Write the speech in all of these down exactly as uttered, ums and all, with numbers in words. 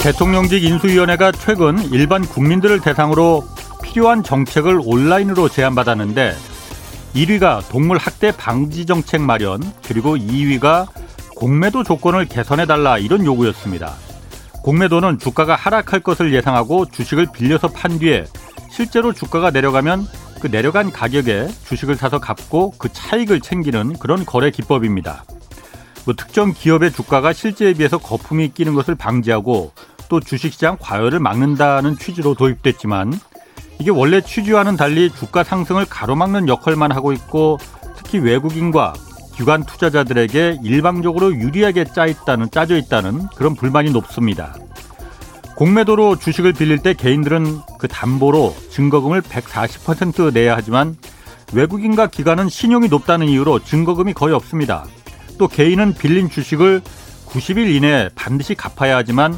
대통령직 인수위원회가 최근 일반 국민들을 대상으로 필요한 정책을 온라인으로 제안받았는데 일 위가 동물 학대 방지 정책 마련, 그리고 이 위가 공매도 조건을 개선해달라 이런 요구였습니다. 공매도는 주가가 하락할 것을 예상하고 주식을 빌려서 판 뒤에 실제로 주가가 내려가면 그 내려간 가격에 주식을 사서 갚고 그 차익을 챙기는 그런 거래 기법입니다. 뭐 특정 기업의 주가가 실제에 비해서 거품이 끼는 것을 방지하고 또 주식시장 과열을 막는다는 취지로 도입됐지만 이게 원래 취지와는 달리 주가 상승을 가로막는 역할만 하고 있고 특히 외국인과 기관 투자자들에게 일방적으로 유리하게 짜있다는, 짜져 있다는 그런 불만이 높습니다. 공매도로 주식을 빌릴 때 개인들은 그 담보로 증거금을 백사십 퍼센트 내야 하지만 외국인과 기관은 신용이 높다는 이유로 증거금이 거의 없습니다. 또 개인은 빌린 주식을 구십 일 이내에 반드시 갚아야 하지만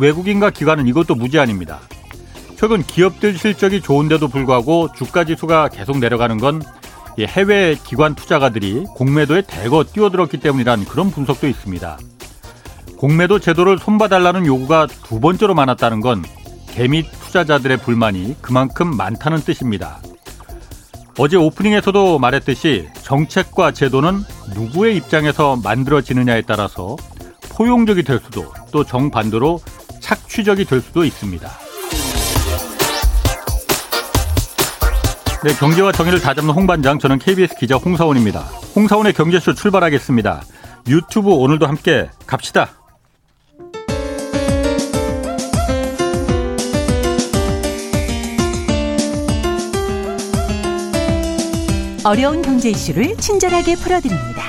외국인과 기관은 이것도 무제한입니다. 최근 기업들 실적이 좋은데도 불구하고 주가지수가 계속 내려가는 건 해외 기관 투자가들이 공매도에 대거 뛰어들었기 때문이란 그런 분석도 있습니다. 공매도 제도를 손봐달라는 요구가 두 번째로 많았다는 건 개미 투자자들의 불만이 그만큼 많다는 뜻입니다. 어제 오프닝에서도 말했듯이 정책과 제도는 누구의 입장에서 만들어지느냐에 따라서 포용적이 될 수도 또 정반대로 착취적이 될 수도 있습니다. 네, 경제와 정의를 다잡는 홍반장, 저는 케이비에스 기자 홍사원입니다. 홍사원의 경제쇼 출발하겠습니다. 유튜브 오늘도 함께 갑시다. 어려운 경제 이슈를 친절하게 풀어드립니다.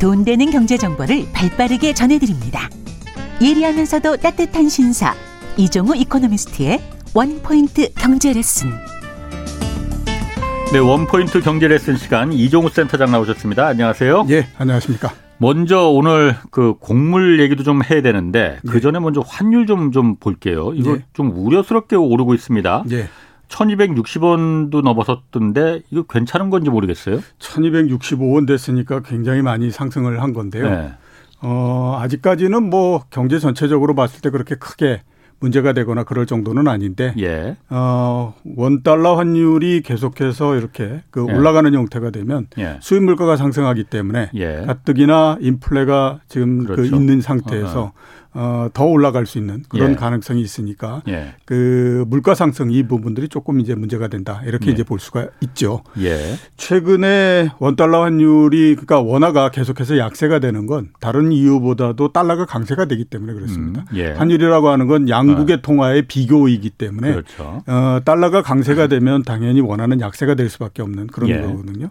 돈 되는 경제 정보를 발빠르게 전해드립니다. 예리하면서도 따뜻한 신사, 이종우 이코노미스트의 원포인트 경제 레슨. 네, 원포인트 경제 레슨 시간, 이종우 센터장 나오셨습니다. 안녕하세요. 예, 안녕하십니까. 먼저 오늘 그 곡물 얘기도 좀 해야 되는데 그 전에 예. 먼저 환율 좀 좀 볼게요. 이거 예. 좀 우려스럽게 오르고 있습니다. 예. 천이백육십 원도 넘어섰던데 이거 괜찮은 건지 모르겠어요. 천이백육십오 원 됐으니까 굉장히 많이 상승을 한 건데요. 네. 어, 아직까지는 뭐 경제 전체적으로 봤을 때 그렇게 크게 문제가 되거나 그럴 정도는 아닌데 예. 어, 원달러 환율이 계속해서 이렇게 그 예. 올라가는 형태가 되면 예. 수입 물가가 상승하기 때문에 예. 가뜩이나 인플레가 지금 그렇죠. 그 있는 상태에서 어, 더 올라갈 수 있는 그런 예. 가능성이 있으니까 예. 그 물가 상승 이 부분들이 조금 이제 문제가 된다 이렇게 예. 이제 볼 수가 있죠. 예. 최근에 원달러 환율이 그러니까 원화가 계속해서 약세가 되는 건 다른 이유보다도 달러가 강세가 되기 때문에 그렇습니다. 음. 예. 환율이라고 하는 건 양 한국의 네. 통화의 비교이기 때문에 그렇죠. 어, 달러가 강세가 되면 당연히 원화는 약세가 될 수밖에 없는 그런 예. 거거든요.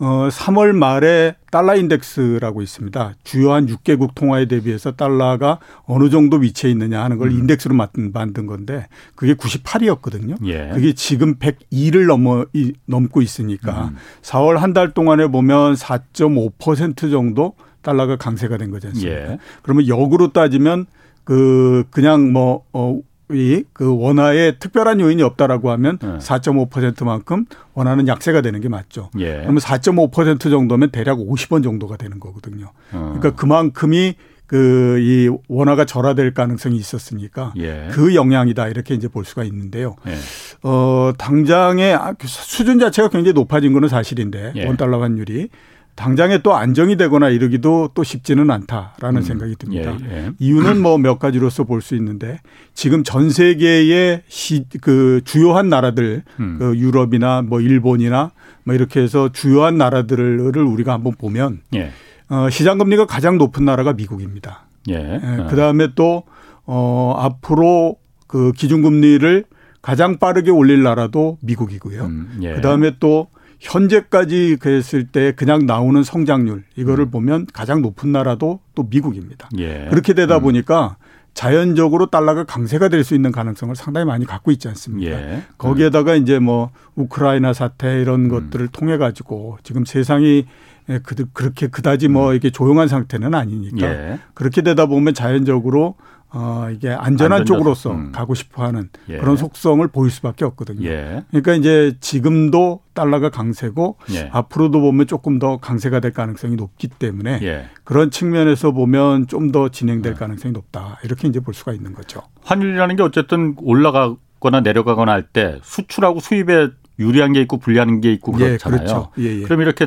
어, 삼월 말에 달러 인덱스라고 있습니다. 주요한 육 개국 통화에 대비해서 달러가 어느 정도 위치에 있느냐 하는 걸 음. 인덱스로 만든 건데 그게 구십팔이었거든요. 예. 그게 지금 백이를 넘어, 넘고 있으니까 음. 사월 한 달 동안에 보면 사 점 오 퍼센트 정도 달러가 강세가 된 거지 않습니까? 예. 그러면 역으로 따지면 그, 그냥 뭐, 어, 이, 그 원화에 특별한 요인이 없다라고 하면 네. 사 점 오 퍼센트만큼 원화는 약세가 되는 게 맞죠. 예. 그러면 사 점 오 퍼센트 정도면 대략 오십 원 정도가 되는 거거든요. 음. 그러니까 그만큼이 그, 이 원화가 절하될 가능성이 있었으니까 예. 그 영향이다 이렇게 이제 볼 수가 있는데요. 예. 어, 당장의 수준 자체가 굉장히 높아진 건 사실인데 예. 원달러 환율이. 당장에 또 안정이 되거나 이러기도 또 쉽지는 않다라는 음, 생각이 듭니다. 예, 예. 이유는 뭐 몇 가지로서 볼 수 있는데 지금 전 세계의 시, 그 주요한 나라들 음. 그 유럽이나 뭐 일본이나 뭐 이렇게 해서 주요한 나라들을 우리가 한번 보면 예. 어, 시장금리가 가장 높은 나라가 미국입니다. 예. 예. 그다음에 또 어, 앞으로 그 기준금리를 가장 빠르게 올릴 나라도 미국이고요. 음, 예. 그다음에 또 현재까지 그랬을 때 그냥 나오는 성장률 이거를 음. 보면 가장 높은 나라도 또 미국입니다. 예. 그렇게 되다 음. 보니까 자연적으로 달러가 강세가 될 수 있는 가능성을 상당히 많이 갖고 있지 않습니까? 예. 거기에다가 이제 뭐 우크라이나 사태 이런 음. 것들을 통해 가지고 지금 세상이 예, 그, 그렇게 그다지 뭐 이게 조용한 상태는 아니니까 예. 그렇게 되다 보면 자연적으로 어, 이게 안전한 안전적, 쪽으로서 음. 가고 싶어하는 예. 그런 속성을 보일 수밖에 없거든요. 예. 그러니까 이제 지금도 달러가 강세고 예. 앞으로도 보면 조금 더 강세가 될 가능성이 높기 때문에 예. 그런 측면에서 보면 좀 더 진행될 예. 가능성이 높다 이렇게 이제 볼 수가 있는 거죠. 환율이라는 게 어쨌든 올라가거나 내려가거나 할 때 수출하고 수입에 유리한 게 있고 불리한 게 있고 그렇잖아요. 예, 그렇죠. 예, 예. 그럼 이렇게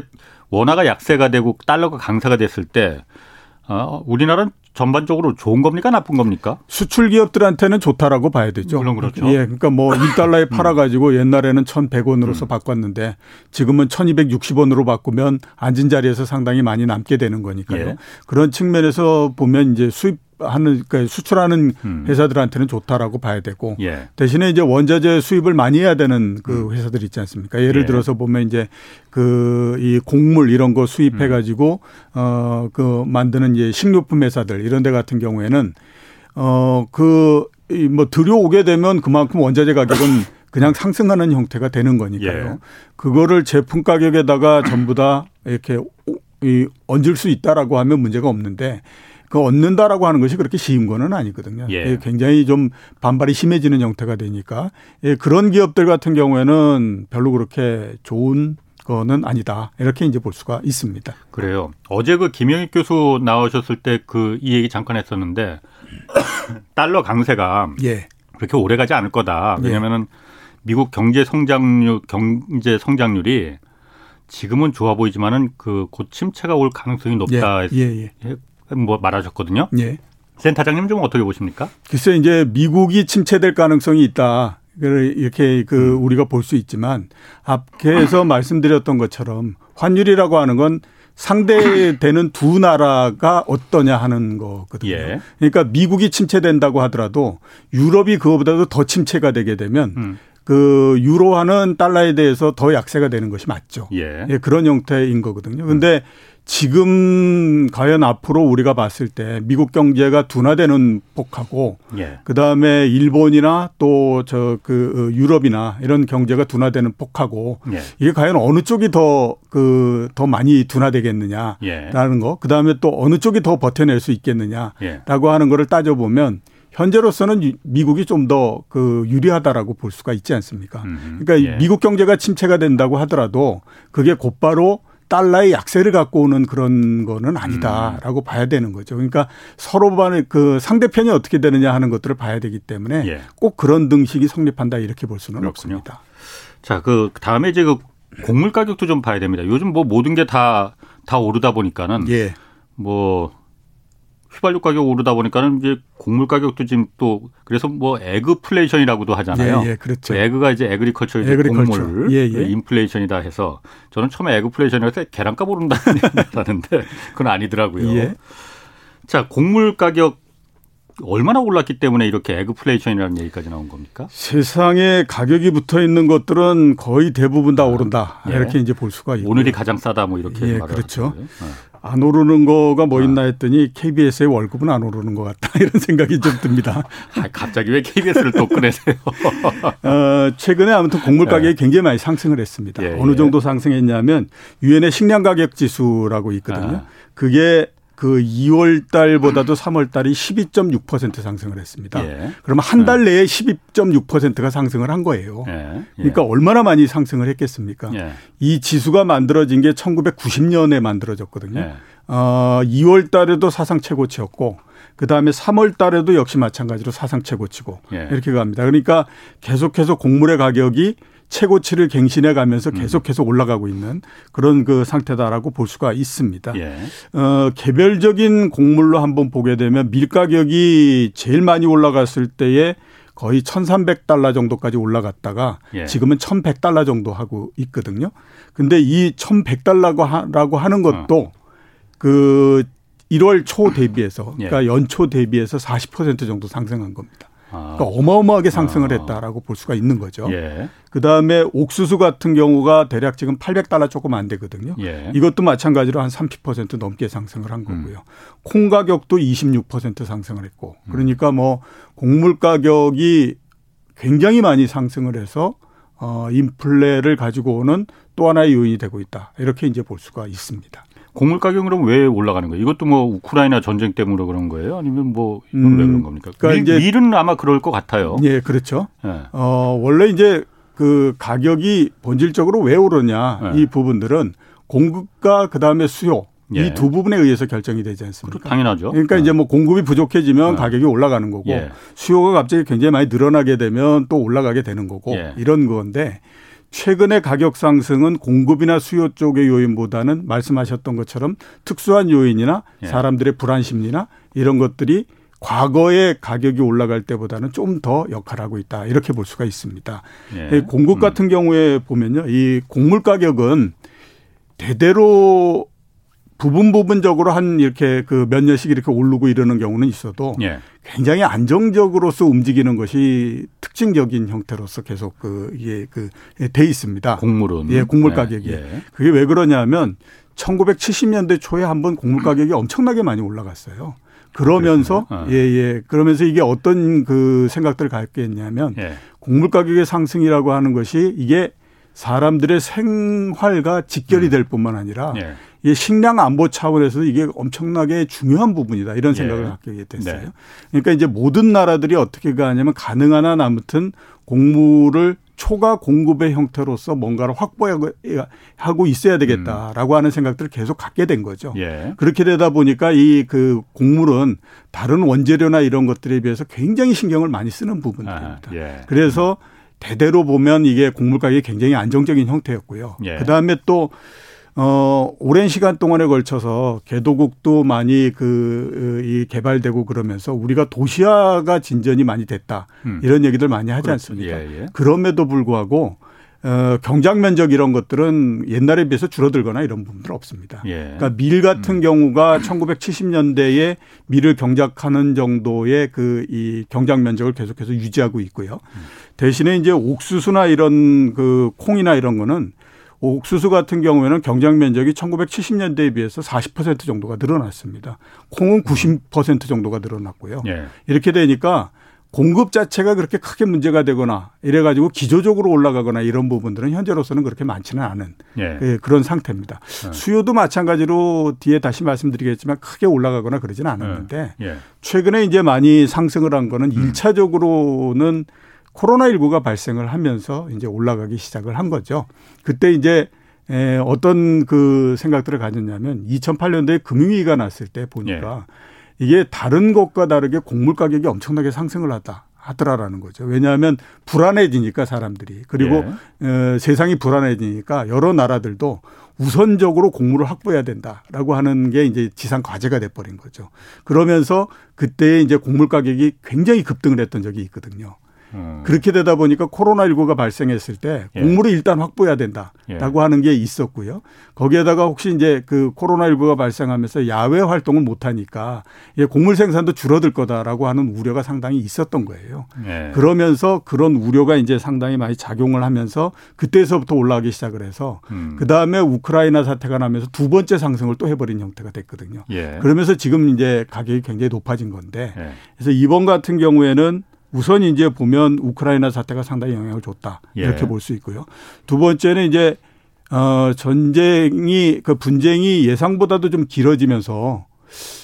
원화가 약세가 되고 달러가 강세가 됐을 때 어, 우리나라는 전반적으로 좋은 겁니까 나쁜 겁니까? 수출 기업들한테는 좋다라고 봐야 되죠. 물론 그렇죠. 예, 그러니까 뭐 일 달러에 팔아가지고 옛날에는 천백 원으로서 음. 바꿨는데 지금은 천이백육십 원으로 바꾸면 앉은 자리에서 상당히 많이 남게 되는 거니까요. 예. 그런 측면에서 보면 이제 수입 하는 그러니까 수출하는 음. 회사들한테는 좋다라고 봐야 되고 예. 대신에 이제 원자재 수입을 많이 해야 되는 그 회사들 있지 않습니까? 예를 예. 들어서 보면 이제 그 이 곡물 이런 거 수입해 가지고 음. 어 그 만드는 이제 식료품 회사들 이런 데 같은 경우에는 어 그 뭐 들여오게 되면 그만큼 원자재 가격은 그냥 상승하는 형태가 되는 거니까요. 예. 그거를 제품 가격에다가 전부 다 이렇게 이 얹을 수 있다라고 하면 문제가 없는데 그 얻는다라고 하는 것이 그렇게 쉬운 거는 아니거든요. 예. 굉장히 좀 반발이 심해지는 형태가 되니까 예, 그런 기업들 같은 경우에는 별로 그렇게 좋은 거는 아니다. 이렇게 이제 볼 수가 있습니다. 그래요. 어제 그 김영익 교수 나오셨을 때 그 이 얘기 잠깐 했었는데 달러 강세가 예. 그렇게 오래 가지 않을 거다. 왜냐하면은 예. 미국 경제 성장률 경제 성장률이 지금은 좋아 보이지만은 그 곧 침체가 올 가능성이 높다. 예. 예. 예. 뭐 말하셨거든요. 예. 센터장님 좀 어떻게 보십니까? 글쎄 이제 미국이 침체될 가능성이 있다. 이렇게 그 음. 우리가 볼 수 있지만 앞에서 말씀드렸던 것처럼 환율이라고 하는 건 상대되는 두 나라가 어떠냐 하는 거거든요. 예. 그러니까 미국이 침체된다고 하더라도 유럽이 그거보다도 더 침체가 되게 되면 음. 그 유로화는 달러에 대해서 더 약세가 되는 것이 맞죠. 예. 예, 그런 형태인 거거든요. 그런데 음. 지금 과연 앞으로 우리가 봤을 때 미국 경제가 둔화되는 폭하고 예. 그다음에 일본이나 또 저 그 유럽이나 이런 경제가 둔화되는 폭하고 예. 이게 과연 어느 쪽이 더 그 더 많이 둔화되겠느냐라는 예. 거 그다음에 또 어느 쪽이 더 버텨낼 수 있겠느냐라고 예. 하는 거를 따져보면 현재로서는 미국이 좀 더 그 유리하다라고 볼 수가 있지 않습니까? 음, 그러니까 예. 미국 경제가 침체가 된다고 하더라도 그게 곧바로 달러의 약세를 갖고 오는 그런 거는 아니다라고 음. 봐야 되는 거죠. 그러니까 서로 간의 그 상대편이 어떻게 되느냐 하는 것들을 봐야 되기 때문에 예. 꼭 그런 등식이 성립한다 이렇게 볼 수는 그렇군요. 없습니다. 자, 그 다음에 이제 그 곡물 가격도 좀 봐야 됩니다. 요즘 뭐 모든 게 다 다 오르다 보니까는 예. 뭐 휘발유 가격 오르다 보니까는 이제 곡물 가격도 지금 또 그래서 뭐 에그플레이션이라고도 하잖아요. 예, 예, 그렇죠. 그 에그가 이제 에그리컬처 이제 곡물 예, 예. 인플레이션이다 해서 저는 처음에 에그플레이션이라서 계란값 오른다는 얘기였는데 그건 아니더라고요. 예. 자, 곡물 가격 얼마나 올랐기 때문에 이렇게 에그플레이션이라는 얘기까지 나온 겁니까? 세상에 가격이 붙어 있는 것들은 거의 대부분 다 아, 오른다. 예. 이렇게 이제 볼 수가 있고 오늘이 가장 싸다 뭐 이렇게 예, 말을 그렇죠. 안 오르는 거가 뭐 있나 했더니 케이비에스의 월급은 안 오르는 것 같다 이런 생각이 좀 듭니다. 아, 갑자기 왜 케이비에스를 또 꺼내세요? 어, 최근에 아무튼 곡물 가격이 네. 굉장히 많이 상승을 했습니다. 예, 어느 정도 상승했냐면 유엔의 식량 가격 지수라고 있거든요. 아. 그게 그 이월 달보다도 삼월 달이 십이 점 육 퍼센트 상승을 했습니다. 예. 그러면 한 달 내에 십이 점 육 퍼센트가 상승을 한 거예요. 예. 예. 그러니까 얼마나 많이 상승을 했겠습니까? 예. 이 지수가 만들어진 게 천구백구십 년에 만들어졌거든요. 예. 어, 이월 달에도 사상 최고치였고 그다음에 삼월 달에도 역시 마찬가지로 사상 최고치고 예. 이렇게 갑니다. 그러니까 계속해서 곡물의 가격이 최고치를 갱신해 가면서 계속 계속 올라가고 있는 그런 그 상태다라고 볼 수가 있습니다. 예. 어, 개별적인 곡물로 한번 보게 되면 밀 가격이 제일 많이 올라갔을 때에 거의 천삼백 달러 정도까지 올라갔다가 예. 지금은 천백 달러 정도 하고 있거든요. 근데 이 천백 달러라고 하는 것도 어. 그 일월 초 대비해서 예. 그러니까 연초 대비해서 사십 퍼센트 정도 상승한 겁니다. 그러니까 어마어마하게 상승을 했다라고 아. 볼 수가 있는 거죠. 예. 그다음에 옥수수 같은 경우가 대략 지금 팔백 달러 조금 안 되거든요. 예. 이것도 마찬가지로 한 삼십 퍼센트 넘게 상승을 한 거고요. 음. 콩 가격도 이십육 퍼센트 상승을 했고 그러니까 뭐 곡물 가격이 굉장히 많이 상승을 해서 어, 인플레를 가지고 오는 또 하나의 요인이 되고 있다. 이렇게 이제 볼 수가 있습니다. 곡물 가격은 그럼 왜 올라가는 거예요? 이것도 뭐 우크라이나 전쟁 때문에 그런 거예요? 아니면 뭐 이건 음, 왜 그런 겁니까? 그러니까 밀, 이제, 밀은 아마 그럴 것 같아요. 예, 그렇죠. 예. 어, 원래 이제 그 가격이 본질적으로 왜 오르냐 예. 이 부분들은 공급과 그다음에 수요 예. 이 두 부분에 의해서 결정이 되지 않습니까? 당연하죠. 그러니까 네. 이제 뭐 공급이 부족해지면 네. 가격이 올라가는 거고 예. 수요가 갑자기 굉장히 많이 늘어나게 되면 또 올라가게 되는 거고 예. 이런 건데 최근의 가격 상승은 공급이나 수요 쪽의 요인보다는 말씀하셨던 것처럼 특수한 요인이나 예. 사람들의 불안 심리나 이런 것들이 과거에 가격이 올라갈 때보다는 좀 더 역할하고 있다. 이렇게 볼 수가 있습니다. 예. 공급 같은 음. 경우에 보면요. 이 곡물 가격은 대대로 부분 부분적으로 한 이렇게 그 몇 년씩 이렇게 오르고 이러는 경우는 있어도 예. 굉장히 안정적으로서 움직이는 것이 특징적인 형태로서 계속 그 이게 그 돼 있습니다. 곡물은 예, 곡물 가격이. 예. 예. 그게 왜 그러냐면 천구백칠십 년대 초에 한번 곡물 가격이 엄청나게 많이 올라갔어요. 그러면서 예예 예. 그러면서 이게 어떤 그 생각들을 갖게 했냐면 예. 곡물 가격의 상승이라고 하는 것이 이게 사람들의 생활과 직결이 될 뿐만 아니라 예. 이 식량 안보 차원에서 이게 엄청나게 중요한 부분이다. 이런 생각을 예. 갖게 됐어요. 네. 그러니까 이제 모든 나라들이 어떻게 가냐면 가능한 한 아무튼 곡물을 초과 공급의 형태로서 뭔가를 확보하고 있어야 되겠다라고 음. 하는 생각들을 계속 갖게 된 거죠. 예. 그렇게 되다 보니까 이 그 곡물은 다른 원재료나 이런 것들에 비해서 굉장히 신경을 많이 쓰는 부분들입니다. 아, 예. 그래서 대대로 보면 이게 곡물 가격이 굉장히 안정적인 형태였고요. 예. 그다음에 또 어, 오랜 시간 동안에 걸쳐서 개도국도 많이 그, 이 개발되고 그러면서 우리가 도시화가 진전이 많이 됐다. 음. 이런 얘기들 많이 하지 그렇죠. 않습니까? 예, 예. 그럼에도 불구하고, 어, 경작 면적 이런 것들은 옛날에 비해서 줄어들거나 이런 부분들은 없습니다. 예. 그러니까 밀 같은 음. 경우가 천구백칠십 년대에 밀을 경작하는 정도의 그, 이 경작 면적을 계속해서 유지하고 있고요. 음. 대신에 이제 옥수수나 이런 그 콩이나 이런 거는 옥수수 같은 경우에는 경작 면적이 천구백칠십 년대에 비해서 사십 퍼센트 정도가 늘어났습니다. 콩은 구십 퍼센트 정도가 늘어났고요. 예. 이렇게 되니까 공급 자체가 그렇게 크게 문제가 되거나 이래가지고 기조적으로 올라가거나 이런 부분들은 현재로서는 그렇게 많지는 않은 예. 그런 상태입니다. 예. 수요도 마찬가지로 뒤에 다시 말씀드리겠지만 크게 올라가거나 그러지는 않았는데 예. 예. 최근에 이제 많이 상승을 한 거는 음. 일 차적으로는 코로나십구가 발생을 하면서 이제 올라가기 시작을 한 거죠. 그때 이제 어떤 그 생각들을 가졌냐면 이천팔 년도에 금융위기가 났을 때 보니까 예. 이게 다른 것과 다르게 곡물 가격이 엄청나게 상승을 하다 하더라라는 거죠. 왜냐하면 불안해지니까 사람들이. 그리고 예. 세상이 불안해지니까 여러 나라들도 우선적으로 곡물을 확보해야 된다라고 하는 게 이제 지상 과제가 돼버린 거죠. 그러면서 그때 이제 곡물 가격이 굉장히 급등을 했던 적이 있거든요. 음. 그렇게 되다 보니까 코로나십구가 발생했을 때 예. 곡물을 일단 확보해야 된다라고 예. 하는 게 있었고요. 거기에다가 혹시 이제 그 코로나십구가 발생하면서 야외 활동을 못하니까 곡물 생산도 줄어들 거다라고 하는 우려가 상당히 있었던 거예요. 예. 그러면서 그런 우려가 이제 상당히 많이 작용을 하면서 그때서부터 올라가기 시작을 해서 음. 그 다음에 우크라이나 사태가 나면서 두 번째 상승을 또 해버린 형태가 됐거든요. 예. 그러면서 지금 이제 가격이 굉장히 높아진 건데 예. 그래서 이번 같은 경우에는 우선 이제 보면 우크라이나 사태가 상당히 영향을 줬다. 예. 이렇게 볼 수 있고요. 두 번째는 이제 어 전쟁이 그 분쟁이 예상보다도 좀 길어지면서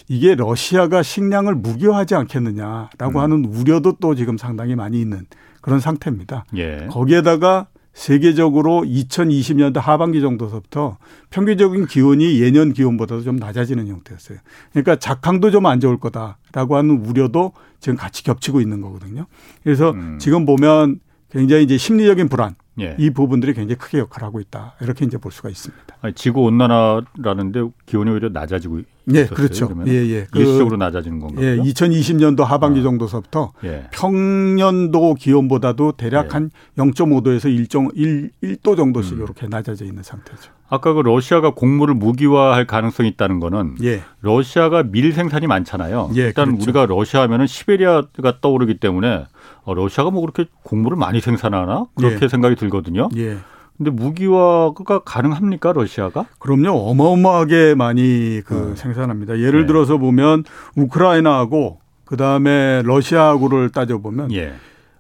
이게 러시아가 식량을 무기화하지 않겠느냐라고 음. 하는 우려도 또 지금 상당히 많이 있는 그런 상태입니다. 예. 거기에다가 세계적으로 이천이십 년대 하반기 정도서부터 평균적인 기온이 예년 기온보다도 좀 낮아지는 형태였어요. 그러니까 작황도 좀 안 좋을 거다라고 하는 우려도 지금 같이 겹치고 있는 거거든요. 그래서 음. 지금 보면 굉장히 이제 심리적인 불안 예. 이 부분들이 굉장히 크게 역할을 하고 있다. 이렇게 이제 볼 수가 있습니다. 아니, 지구 온난화라는데 기온이 오히려 낮아지고 예, 있었어요. 그렇죠. 예, 예. 일시적으로 낮아지는 건가요? 예, 이천이십 년도 하반기 아. 정도서부터 예. 평년도 기온보다도 대략 예. 한 영 점 오 도에서 일 점 일 도 정도씩 음. 이렇게 낮아져 있는 상태죠. 아까 그 러시아가 곡물을 무기화할 가능성이 있다는 거는 예. 러시아가 밀 생산이 많잖아요. 예, 일단 그렇죠. 우리가 러시아하면은 시베리아가 떠오르기 때문에 러시아가 뭐 그렇게 곡물을 많이 생산하나 그렇게 예. 생각이 들거든요. 예. 근데 무기화가 가능합니까 러시아가? 그럼요. 어마어마하게 많이 그 음. 생산합니다. 예를 예. 들어서 보면 우크라이나하고 그다음에 러시아하고를 따져보면 예.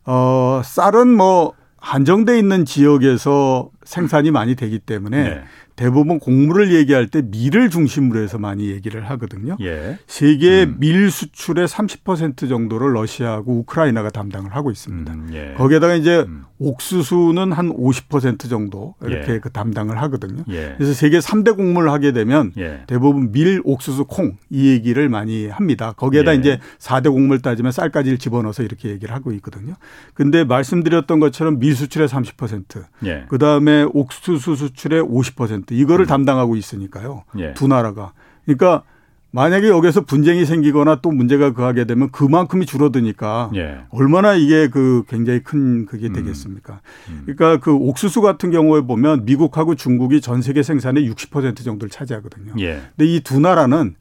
어, 쌀은 뭐 한정돼 있는 지역에서 생산이 많이 되기 때문에 네. 대부분 곡물을 얘기할 때 밀을 중심으로 해서 많이 얘기를 하거든요. 예. 세계의 음. 밀 수출의 삼십 퍼센트 정도를 러시아하고 우크라이나가 담당을 하고 있습니다. 음, 예. 거기에다가 이제 음. 옥수수는 한 오십 퍼센트 정도 이렇게 예. 그 담당을 하거든요. 예. 그래서 세계 삼 대 곡물을 하게 되면 예. 대부분 밀, 옥수수, 콩 이 얘기를 많이 합니다. 거기에다 예. 이제 사 대 곡물 따지면 쌀가지를 집어넣어서 이렇게 얘기를 하고 있거든요. 근데 말씀드렸던 것처럼 밀 수출의 삼십 퍼센트 예. 그다음에 옥수수 수출의 오십 퍼센트 이거를 음. 담당하고 있으니까요. 예. 두 나라가. 그러니까 만약에 여기서 분쟁이 생기거나 또 문제가 그하게 되면 그만큼이 줄어드니까 예. 얼마나 이게 그 굉장히 큰 그게 음. 되겠습니까? 음. 그러니까 그 옥수수 같은 경우에 보면 미국하고 중국이 전 세계 생산의 육십 퍼센트 정도를 차지하거든요. 예. 근데 이 두 나라는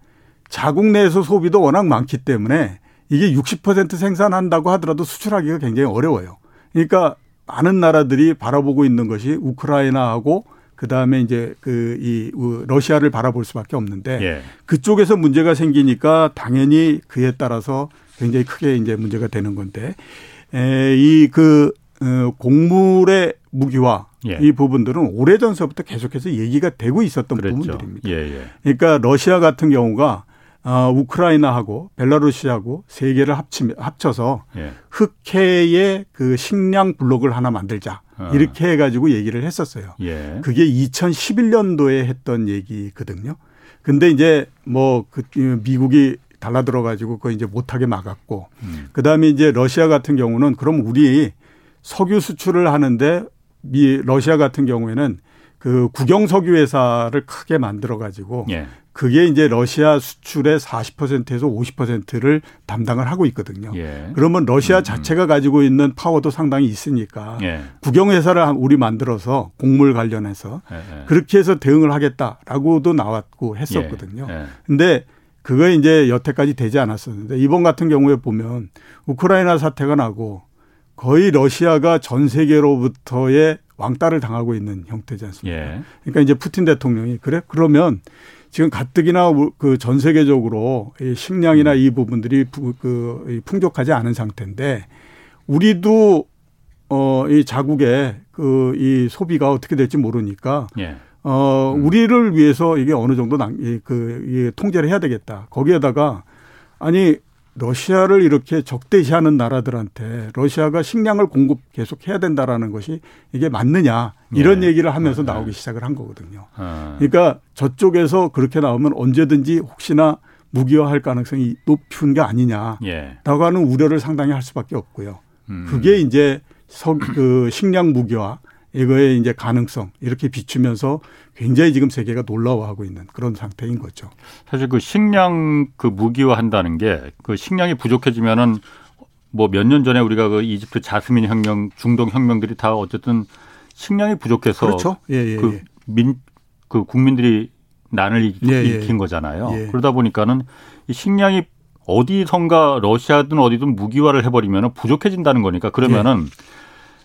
자국 내에서 소비도 워낙 많기 때문에 이게 육십 퍼센트 생산한다고 하더라도 수출하기가 굉장히 어려워요. 그러니까 많은 나라들이 바라보고 있는 것이 우크라이나하고 그다음에 이제 그 이 러시아를 바라볼 수밖에 없는데 예. 그쪽에서 문제가 생기니까 당연히 그에 따라서 굉장히 크게 이제 문제가 되는 건데 이 그 곡물의 무기화 예. 이 부분들은 오래전서부터 계속해서 얘기가 되고 있었던 그랬죠. 부분들입니다. 예예. 그러니까 러시아 같은 경우가 우크라이나하고 벨라루시하고 세 개를 합쳐서 예. 흑해의 그 식량 블록을 하나 만들자. 이렇게 해가지고 얘기를 했었어요. 예. 그게 이천십일 년도에 했던 얘기거든요. 근데 이제 뭐 그 미국이 달라들어가지고 그거 이제 못하게 막았고, 음. 그 다음에 이제 러시아 같은 경우는 그럼 우리 석유 수출을 하는데 미 러시아 같은 경우에는 그 국영 석유 회사를 크게 만들어가지고 예. 그게 이제 러시아 수출의 사십 퍼센트에서 오십 퍼센트를 담당을 하고 있거든요. 예. 그러면 러시아 음. 자체가 가지고 있는 파워도 상당히 있으니까 예. 국영회사를 우리 만들어서 곡물 관련해서 예. 그렇게 해서 대응을 하겠다라고도 나왔고 했었거든요. 그런데 예. 예. 그거 이제 여태까지 되지 않았었는데 이번 같은 경우에 보면 우크라이나 사태가 나고 거의 러시아가 전 세계로부터의 왕따를 당하고 있는 형태지 않습니까? 예. 그러니까 이제 푸틴 대통령이 그래? 그러면 지금 가뜩이나 그 전 세계적으로 식량이나 이 부분들이 풍족하지 않은 상태인데 우리도 어 이 자국의 그 이 소비가 어떻게 될지 모르니까 예. 어 음. 우리를 위해서 이게 어느 정도 낭, 그 통제를 해야 되겠다. 거기에다가 아니 러시아를 이렇게 적대시하는 나라들한테 러시아가 식량을 공급 계속 해야 된다라는 것이 이게 맞느냐 이런 예. 얘기를 하면서 나오기 시작을 한 거거든요. 아. 그러니까 저쪽에서 그렇게 나오면 언제든지 혹시나 무기화할 가능성이 높은 게 아니냐라고 예. 하는 우려를 상당히 할 수밖에 없고요. 음. 그게 이제 석, 그 식량 무기화 이거의 이제 가능성 이렇게 비추면서 굉장히 지금 세계가 놀라워하고 있는 그런 상태인 거죠. 사실 그 식량 그 무기화한다는 게 그 식량이 부족해지면은 뭐 몇 년 전에 우리가 그 이집트 자스민 혁명, 중동 혁명들이 다 어쨌든 식량이 부족해서 그렇죠. 예, 예, 그 예. 민, 그 국민들이 난을 일으킨 예, 예. 거잖아요. 예. 그러다 보니까는 이 식량이 어디선가 러시아든 어디든 무기화를 해버리면은 부족해진다는 거니까 그러면은. 예.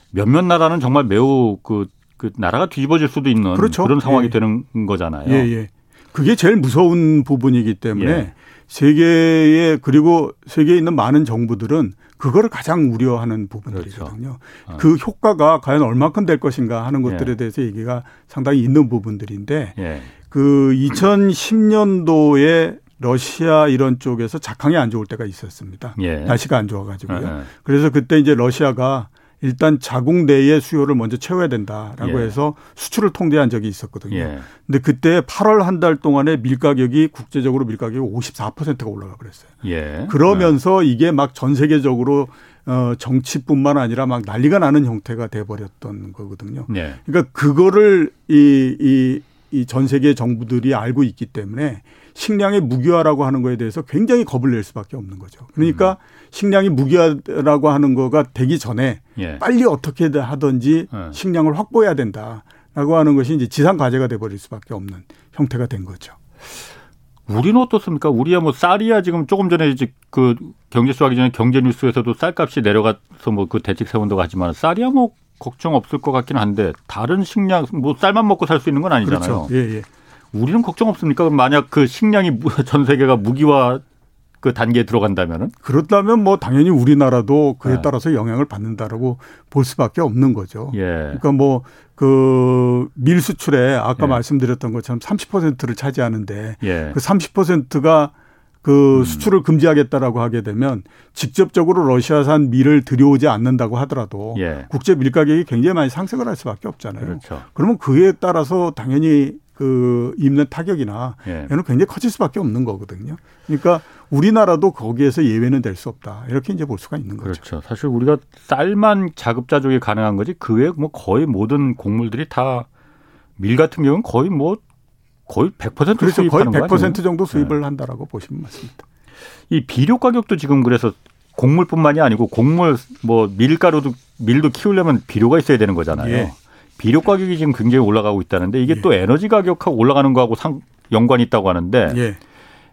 몇몇 나라는 정말 매우 그, 그 나라가 뒤집어질 수도 있는 그렇죠. 그런 상황이 예. 되는 거잖아요. 예, 예. 그게 제일 무서운 부분이기 때문에 예. 세계에 그리고 세계에 있는 많은 정부들은 그거를 가장 우려하는 부분들이거든요. 그렇죠. 그 효과가 과연 얼마큼 될 것인가 하는 것들에 예. 대해서 얘기가 상당히 있는 부분들인데 예. 그 이천십 년도에 러시아 이런 쪽에서 작황이 안 좋을 때가 있었습니다. 예. 날씨가 안 좋아가지고요. 예. 그래서 그때 이제 러시아가 일단 자국 내의 수요를 먼저 채워야 된다라고 예. 해서 수출을 통제한 적이 있었거든요. 예. 근데 그때 팔월 한 달 동안에 밀 가격이 국제적으로 밀 가격이 오십사 퍼센트가 올라가 그랬어요. 예. 그러면서 네. 이게 막 전 세계적으로 어 정치뿐만 아니라 막 난리가 나는 형태가 돼 버렸던 거거든요. 예. 그러니까 그거를 이 이 이 전 세계 정부들이 알고 있기 때문에 식량의 무기화라고 하는 거에 대해서 굉장히 겁을 낼 수밖에 없는 거죠. 그러니까 음. 식량이 무기화라고 하는 거가 되기 전에 예. 빨리 어떻게 하든지 예. 식량을 확보해야 된다라고 하는 것이 이제 지상 과제가 돼버릴 수밖에 없는 형태가 된 거죠. 우리는 어떻습니까? 우리야 뭐 쌀이야 지금 조금 전에 이제 그 경제쇼하기 전에 경제뉴스에서도 쌀값이 내려가서 뭐 그 대책 세운다고 하지만 쌀이야 뭐 걱정 없을 것 같긴 한데 다른 식량 뭐 쌀만 먹고 살 수 있는 건 아니잖아요. 그렇죠. 예, 예. 우리는 걱정 없습니까? 그럼 만약 그 식량이 전 세계가 무기화 그 단계에 들어간다면은? 그렇다면 뭐 당연히 우리나라도 그에 네. 따라서 영향을 받는다라고 볼 수밖에 없는 거죠. 예. 그러니까 뭐 그 밀수출에 아까 예. 말씀드렸던 것처럼 삼십 퍼센트를 차지하는데 예. 그 삼십 퍼센트가 그 음. 수출을 금지하겠다라고 하게 되면 직접적으로 러시아산 밀을 들여오지 않는다고 하더라도 예. 국제 밀 가격이 굉장히 많이 상승을 할 수밖에 없잖아요. 그렇죠. 그러면 그에 따라서 당연히 그 입는 타격이나 예. 이런 굉장히 커질 수밖에 없는 거거든요. 그러니까 우리나라도 거기에서 예외는 될 수 없다. 이렇게 이제 볼 수가 있는 거죠. 그렇죠. 사실 우리가 쌀만 자급자족이 가능한 거지 그 외에 뭐 거의 모든 곡물들이 다 밀 같은 경우는 거의 뭐 거의 백 퍼센트 그렇죠. 수입하는 거죠. 거의 백 퍼센트 거야, 정도 수입을 네. 한다라고 보시면 맞습니다. 이 비료 가격도 지금 그래서 곡물뿐만이 아니고 곡물 뭐 밀가루도 밀도 키우려면 비료가 있어야 되는 거잖아요. 예. 비료 가격이 지금 굉장히 올라가고 있다는데 이게 예. 또 에너지 가격하고 올라가는 거하고 상, 연관이 있다고 하는데 예.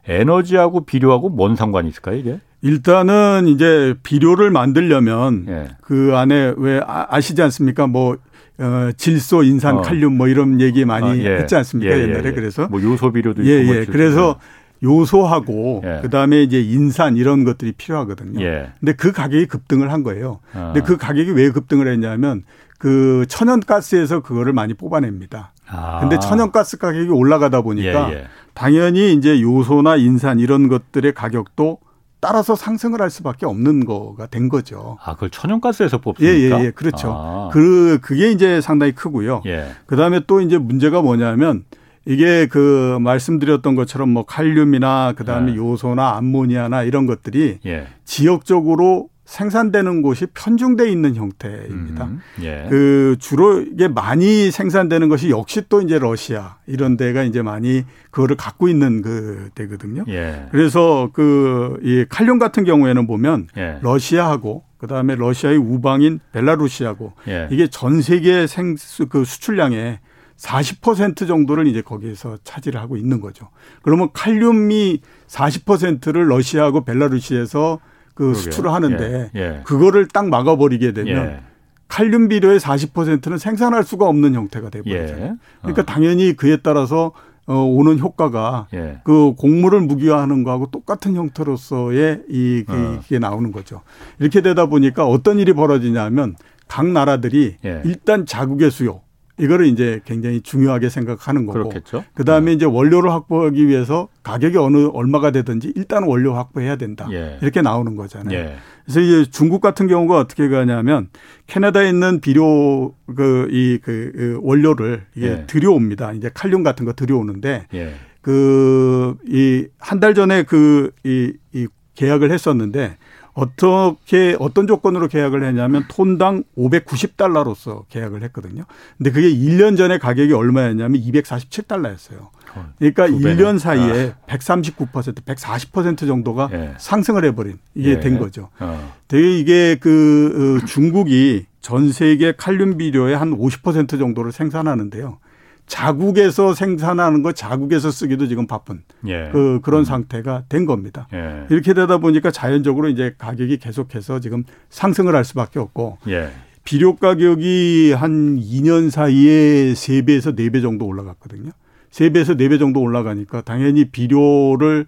에너지하고 비료하고 뭔 상관이 있을까요 이게? 일단은 이제 비료를 만들려면 예. 그 안에 왜 아시지 않습니까? 뭐 어, 질소, 인산, 어. 칼륨 뭐 이런 얘기 많이 어, 예. 했지 않습니까? 예, 예, 옛날에 예. 그래서 뭐 요소 비료도 예, 있고 예. 그래서 요소하고 예. 그다음에 이제 인산 이런 것들이 필요하거든요. 예. 근데 그 가격이 급등을 한 거예요. 아. 근데 그 가격이 왜 급등을 했냐면 그 천연가스에서 그거를 많이 뽑아냅니다. 아. 근데 천연가스 가격이 올라가다 보니까 예, 예. 당연히 이제 요소나 인산 이런 것들의 가격도 따라서 상승을 할 수밖에 없는 거가 된 거죠. 아, 그걸 천연가스에서 뽑습니까? 예, 예, 예. 그렇죠. 아. 그 그게 이제 상당히 크고요. 예. 그다음에 또 이제 문제가 뭐냐면 이게 그 말씀드렸던 것처럼 뭐 칼륨이나 그다음에 예. 요소나 암모니아나 이런 것들이 예. 지역적으로 생산되는 곳이 편중돼 있는 형태입니다. 음, 예. 그 주로 이게 많이 생산되는 것이 역시 또 이제 러시아 이런 데가 이제 많이 그거를 갖고 있는 그 데거든요. 예. 그래서 그 이 칼륨 같은 경우에는 보면 예. 러시아하고 그다음에 러시아의 우방인 벨라루시하고 예. 이게 전 세계 생 그 수출량의 사십 퍼센트 정도를 이제 거기에서 차지를 하고 있는 거죠. 그러면 칼륨이 사십 퍼센트를 러시아하고 벨라루시에서 그 그러게요. 수출을 하는데 예. 예. 그거를 딱 막아버리게 되면 예. 칼륨 비료의 사십 퍼센트는 생산할 수가 없는 형태가 돼버리잖아요. 예. 어. 그러니까 당연히 그에 따라서 오는 효과가 예. 그 곡물을 무기화하는 거하고 똑같은 형태로서의 이, 어. 이게 나오는 거죠. 이렇게 되다 보니까 어떤 일이 벌어지냐면 각 나라들이 예. 일단 자국의 수요 이거를 이제 굉장히 중요하게 생각하는 거고. 그렇겠죠. 그다음에 네. 이제 원료를 확보하기 위해서 가격이 어느 얼마가 되든지 일단 원료 확보해야 된다. 예. 이렇게 나오는 거잖아요. 예. 그래서 이제 중국 같은 경우가 어떻게 가냐면 캐나다에 있는 비료 그 이 그 원료를 이게 예. 들여옵니다. 이제 칼륨 같은 거 들여오는데 예. 그 이 한 달 전에 그 이 이 계약을 했었는데 어떻게 어떤 조건으로 계약을 했냐면 톤당 오백구십 달러로서 계약을 했거든요. 근데 그게 일 년 전에 가격이 얼마였냐면 이백사십칠 달러였어요. 그러니까 일 년 사이에 아. 백삼십구 퍼센트, 백사십 퍼센트 정도가 예. 상승을 해버린 이게 예. 된 거죠. 어. 되게 이게 그 중국이 전 세계 칼륨 비료의 한 오십 퍼센트 정도를 생산하는데요. 자국에서 생산하는 거 자국에서 쓰기도 지금 바쁜 예. 그 그런 음. 상태가 된 겁니다. 예. 이렇게 되다 보니까 자연적으로 이제 가격이 계속해서 지금 상승을 할 수밖에 없고 예. 비료 가격이 한 이 년 사이에 세 배에서 네 배 정도 올라갔거든요. 세 배에서 네 배 정도 올라가니까 당연히 비료를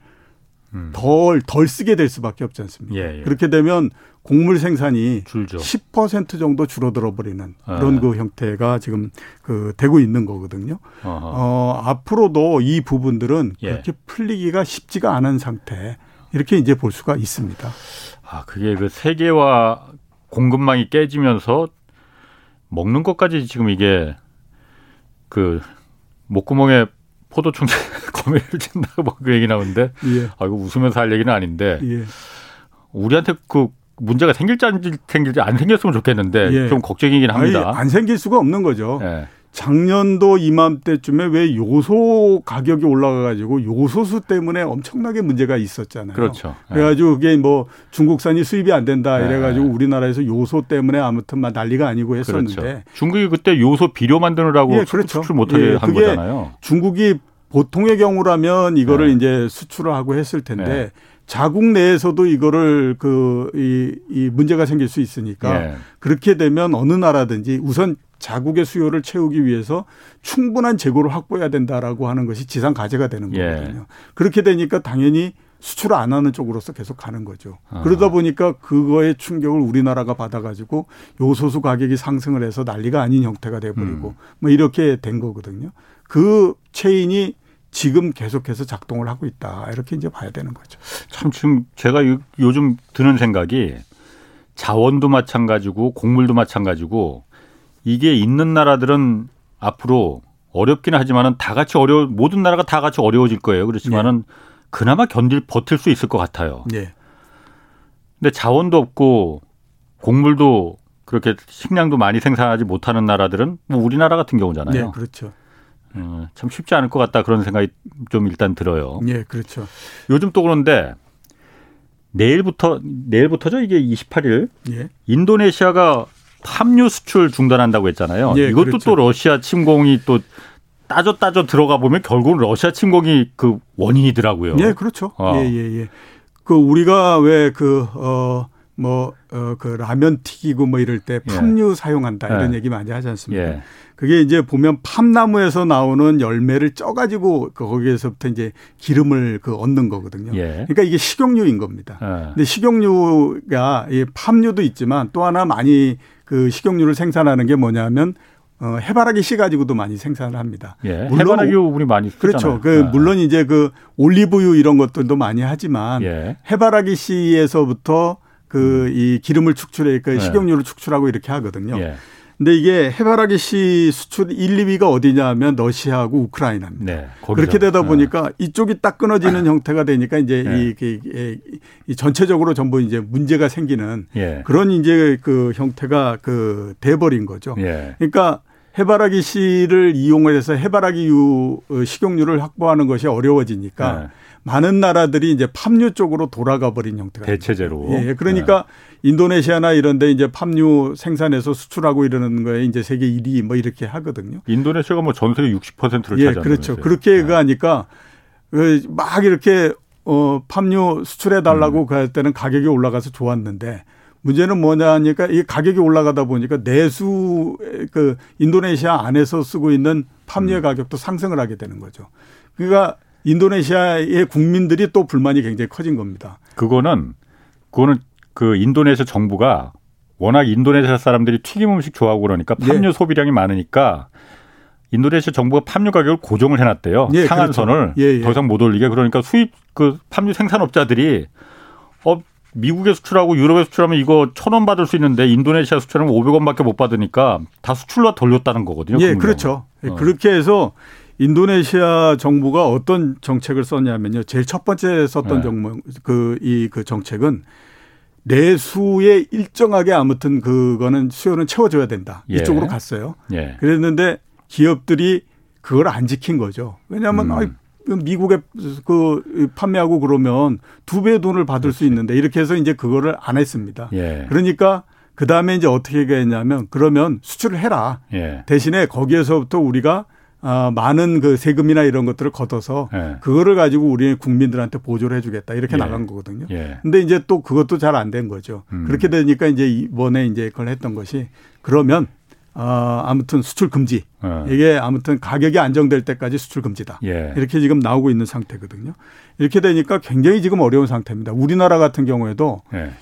음. 덜, 덜 쓰게 될 수밖에 없지 않습니까? 예, 예. 그렇게 되면 곡물 생산이 줄죠. 십 퍼센트 정도 줄어들어 버리는 그런 예. 그 형태가 지금 그 되고 있는 거거든요. 어허. 어, 앞으로도 이 부분들은 예. 그렇게 풀리기가 쉽지가 않은 상태 이렇게 이제 볼 수가 있습니다. 아, 그게 그 세계화 공급망이 깨지면서 먹는 것까지 지금 이게 그 목구멍에 포도청자 거미를 찐다고 막 그 얘기 나오는데, 예. 아, 이거 웃으면서 할 얘기는 아닌데, 예. 우리한테 그 문제가 생길지 안 생길지 안 생겼으면 좋겠는데, 예. 좀 걱정이긴 합니다. 아니, 안 생길 수가 없는 거죠. 예. 작년도 이맘때쯤에 왜 요소 가격이 올라가가지고 요소수 때문에 엄청나게 문제가 있었잖아요. 그렇죠. 예. 그래가지고 그게 뭐 중국산이 수입이 안 된다 이래가지고 예. 우리나라에서 요소 때문에 아무튼 막 난리가 아니고 했었는데. 그렇죠. 중국이 그때 요소 비료 만드느라고 예, 그렇죠. 수출 못하게 예, 한 거잖아요. 중국이 보통의 경우라면 이거를 예. 이제 수출을 하고 했을 텐데 예. 자국 내에서도 이거를 그, 이, 이 문제가 생길 수 있으니까 예. 그렇게 되면 어느 나라든지 우선 자국의 수요를 채우기 위해서 충분한 재고를 확보해야 된다라고 하는 것이 지상 과제가 되는 거거든요. 예. 그렇게 되니까 당연히 수출을 안 하는 쪽으로서 계속 가는 거죠. 아. 그러다 보니까 그거의 충격을 우리나라가 받아가지고 요소수 가격이 상승을 해서 난리가 아닌 형태가 돼버리고 음. 뭐 이렇게 된 거거든요. 그 체인이 지금 계속해서 작동을 하고 있다. 이렇게 이제 봐야 되는 거죠. 참 지금 제가 요즘 드는 생각이 자원도 마찬가지고 곡물도 마찬가지고 이게 있는 나라들은 앞으로 어렵긴 하지만은 다 같이 어려 모든 나라가 다 같이 어려워질 거예요. 그렇지만은 네. 그나마 견딜 버틸 수 있을 것 같아요. 네. 근데 자원도 없고 곡물도 그렇게 식량도 많이 생산하지 못하는 나라들은 뭐 우리나라 같은 경우잖아요. 네, 그렇죠. 음, 참 쉽지 않을 것 같다 그런 생각이 좀 일단 들어요. 네, 그렇죠. 요즘 또 그런데 내일부터 내일부터죠 이게 이십팔일 네. 인도네시아가 합류 수출 중단한다고 했잖아요. 예, 이것도 그렇죠. 또 러시아 침공이 또 따져 따져 들어가 보면 결국은 러시아 침공이 그 원인이더라고요. 네, 예, 그렇죠. 어. 예, 예, 예. 그 우리가 왜 그 어 뭐 어 그 라면 튀기고 뭐 이럴 때 팜유 예. 사용한다 이런 예. 얘기 많이 하지 않습니까? 예. 그게 이제 보면 팜나무에서 나오는 열매를 쪄 가지고 거기에서부터 이제 기름을 그 얻는 거거든요. 예. 그러니까 이게 식용유인 겁니다. 예. 근데 식용유가 이 팜유도 있지만 또 하나 많이 그 식용유를 생산하는 게 뭐냐면 어, 해바라기 씨 가지고도 많이 생산을 합니다. 예, 물론 해바라기 우리 많이 쓰잖아요. 그렇죠. 그 아. 물론 이제 그 올리브유 이런 것들도 많이 하지만 예. 해바라기 씨에서부터 그 이 기름을 축출해 그 식용유를 예. 축출하고 이렇게 하거든요. 예. 근데 이게 해바라기 씨 수출 일, 이위가 어디냐면 러시아하고 우크라이나입니다. 네, 그렇게 되다 보니까 네. 이쪽이 딱 끊어지는 네. 형태가 되니까 이제 네. 이, 이, 이 전체적으로 전부 이제 문제가 생기는 네. 그런 이제 그 형태가 그 돼버린 거죠. 네. 그러니까 해바라기 씨를 이용해서 해바라기유 식용유를 확보하는 것이 어려워지니까 네. 많은 나라들이 이제 팜유 쪽으로 돌아가 버린 형태가 대체제로. 예, 그러니까 네. 인도네시아나 이런데 이제 팜유 생산해서 수출하고 이러는 거에 이제 세계 일 위 뭐 이렇게 하거든요. 인도네시아가 뭐 전 세계 육십 퍼센트를 차지하는 거죠. 예, 그렇죠. 그렇게 네. 하니까 막 이렇게 어, 팜유 수출해 달라고 할 음. 때는 가격이 올라가서 좋았는데. 문제는 뭐냐니까 이 가격이 올라가다 보니까 내수 그 인도네시아 안에서 쓰고 있는 팜유의 음. 가격도 상승을 하게 되는 거죠. 그러니까 인도네시아의 국민들이 또 불만이 굉장히 커진 겁니다. 그거는 그거는 그 인도네시아 정부가 워낙 인도네시아 사람들이 튀김 음식 좋아하고 그러니까 팜유 예. 소비량이 많으니까 인도네시아 정부가 팜유 가격을 고정을 해놨대요. 예, 상한선을 그렇죠. 예, 예. 더 이상 못 올리게 그러니까 수입 그 팜유 생산업자들이 어 미국에 수출하고 유럽에 수출하면 이거 천 원 받을 수 있는데 인도네시아 수출하면 오백 원밖에 못 받으니까 다 수출로 돌렸다는 거거든요. 예, 그렇죠. 어. 그렇게 해서 인도네시아 정부가 어떤 정책을 썼냐면요. 제일 첫 번째 썼던 네. 정부, 그, 이, 그 정책은 내수에 일정하게 아무튼 그거는 수요는 채워줘야 된다. 예. 이쪽으로 갔어요. 예. 그랬는데 기업들이 그걸 안 지킨 거죠. 왜냐하면 음. 미국에 그 판매하고 그러면 두 배의 돈을 받을 그렇지. 수 있는데 이렇게 해서 이제 그거를 안 했습니다. 예. 그러니까 그 다음에 이제 어떻게 했냐면 그러면 수출을 해라. 예. 대신에 거기에서부터 우리가 많은 그 세금이나 이런 것들을 걷어서 예. 그거를 가지고 우리 국민들한테 보조를 해주겠다 이렇게 예. 나간 거거든요. 그런데 예. 이제 또 그것도 잘 안 된 거죠. 음. 그렇게 되니까 이제 이번에 이제 그걸 했던 것이 그러면. 어, 아무튼 수출 금지. 어. 이게 아무튼 가격이 안정될 때까지 수출 금지다. 예. 이렇게 지금 나오고 있는 상태거든요. 이렇게 되니까 굉장히 지금 어려운 상태입니다. 우리나라 같은 경우에도 예.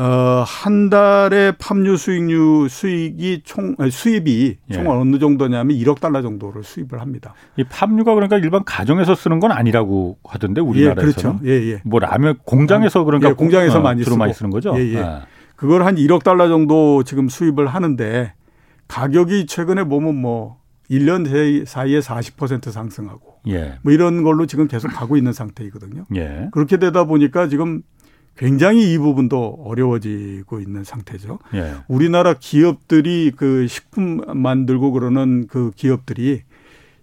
어, 한 달에 팜유 수익률 수익이 총 수입이 예. 총 어느 정도냐면 일억 달러 정도를 수입을 합니다. 이 팜유가 그러니까 일반 가정에서 쓰는 건 아니라고 하던데 우리나라에서는. 예, 그렇죠. 예, 예. 뭐 라면 공장에서 그러니까 예, 공장에서 공, 많이, 주로 쓰고. 많이 쓰는 거죠. 예, 예. 아. 그걸 한 일억 달러 정도 지금 수입을 하는데. 가격이 최근에 보면 뭐 일 년 사이에 사십 퍼센트 상승하고 예. 뭐 이런 걸로 지금 계속 가고 있는 상태이거든요. 예. 그렇게 되다 보니까 지금 굉장히 이 부분도 어려워지고 있는 상태죠. 예. 우리나라 기업들이 그 식품 만들고 그러는 그 기업들이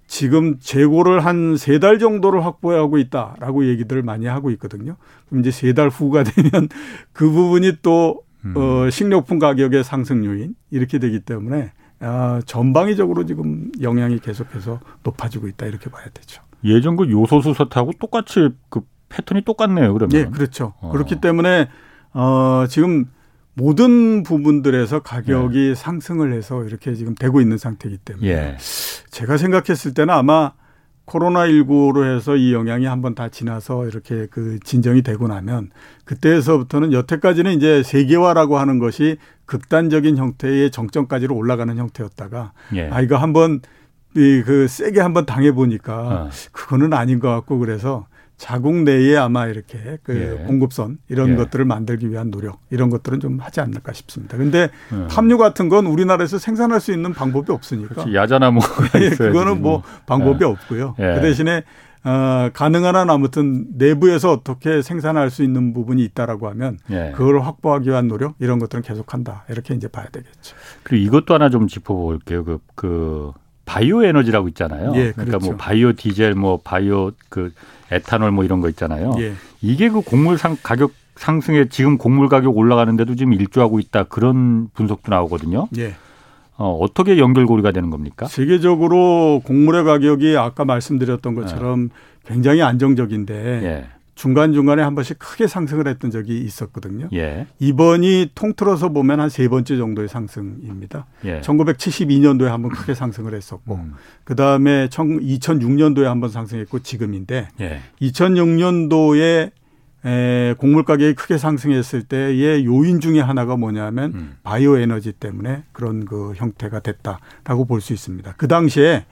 지금 재고를 한 세 달 정도를 확보하고 있다라고 얘기들을 많이 하고 있거든요. 그럼 이제 세 달 후가 되면 그 부분이 또 음. 어, 식료품 가격의 상승 요인 이렇게 되기 때문에 아, 전방위적으로 지금 영향이 계속해서 높아지고 있다 이렇게 봐야 되죠. 예전 그 요소수 사태하고 똑같이 그 패턴이 똑같네요. 그러면. 예, 그렇죠. 어. 그렇기 때문에 어, 지금 모든 부분들에서 가격이 예. 상승을 해서 이렇게 지금 되고 있는 상태이기 때문에 예. 제가 생각했을 때는 아마 코로나십구로 해서 이 영향이 한번 다 지나서 이렇게 그 진정이 되고 나면 그때에서부터는 여태까지는 이제 세계화라고 하는 것이 극단적인 형태의 정점까지로 올라가는 형태였다가 예. 아, 이거 한번 이 그 세게 한번 당해보니까 아. 그거는 아닌 것 같고 그래서 자국 내에 아마 이렇게 그 예. 공급선 이런 예. 것들을 만들기 위한 노력 이런 것들은 좀 하지 않을까 싶습니다. 그런데 음. 팜유 같은 건 우리나라에서 생산할 수 있는 방법이 없으니까. 그렇지, 야자나무가 있어야지. 그거는 뭐 방법이 예. 없고요. 예. 그 대신에 어, 가능한 한 아무튼 내부에서 어떻게 생산할 수 있는 부분이 있다라고 하면 예. 그걸 확보하기 위한 노력 이런 것들은 계속한다. 이렇게 이제 봐야 되겠죠. 그리고 이것도 하나 좀 짚어볼게요. 그, 그 바이오 에너지라고 있잖아요. 예, 그렇죠. 그러니까 뭐 바이오 디젤, 뭐 바이오 그 에탄올 뭐 이런 거 있잖아요. 예. 이게 그 곡물 상, 가격 상승에 지금 곡물 가격 올라가는데도 지금 일조하고 있다 그런 분석도 나오거든요. 예. 어, 어떻게 연결고리가 되는 겁니까? 세계적으로 곡물의 가격이 아까 말씀드렸던 것처럼 예. 굉장히 안정적인데 예. 중간중간에 한 번씩 크게 상승을 했던 적이 있었거든요. 예. 이번이 통틀어서 보면 한 세 번째 정도의 상승입니다. 예. 천구백칠십이 년도에 한 번 크게 상승을 했었고 음. 그다음에 이천육 년도에 한 번 상승했고 지금인데 예. 이천육 년도에 에, 곡물 가격이 크게 상승했을 때의 요인 중에 하나가 뭐냐면 음. 바이오 에너지 때문에 그런 그 형태가 됐다라고 볼 수 있습니다. 그 당시에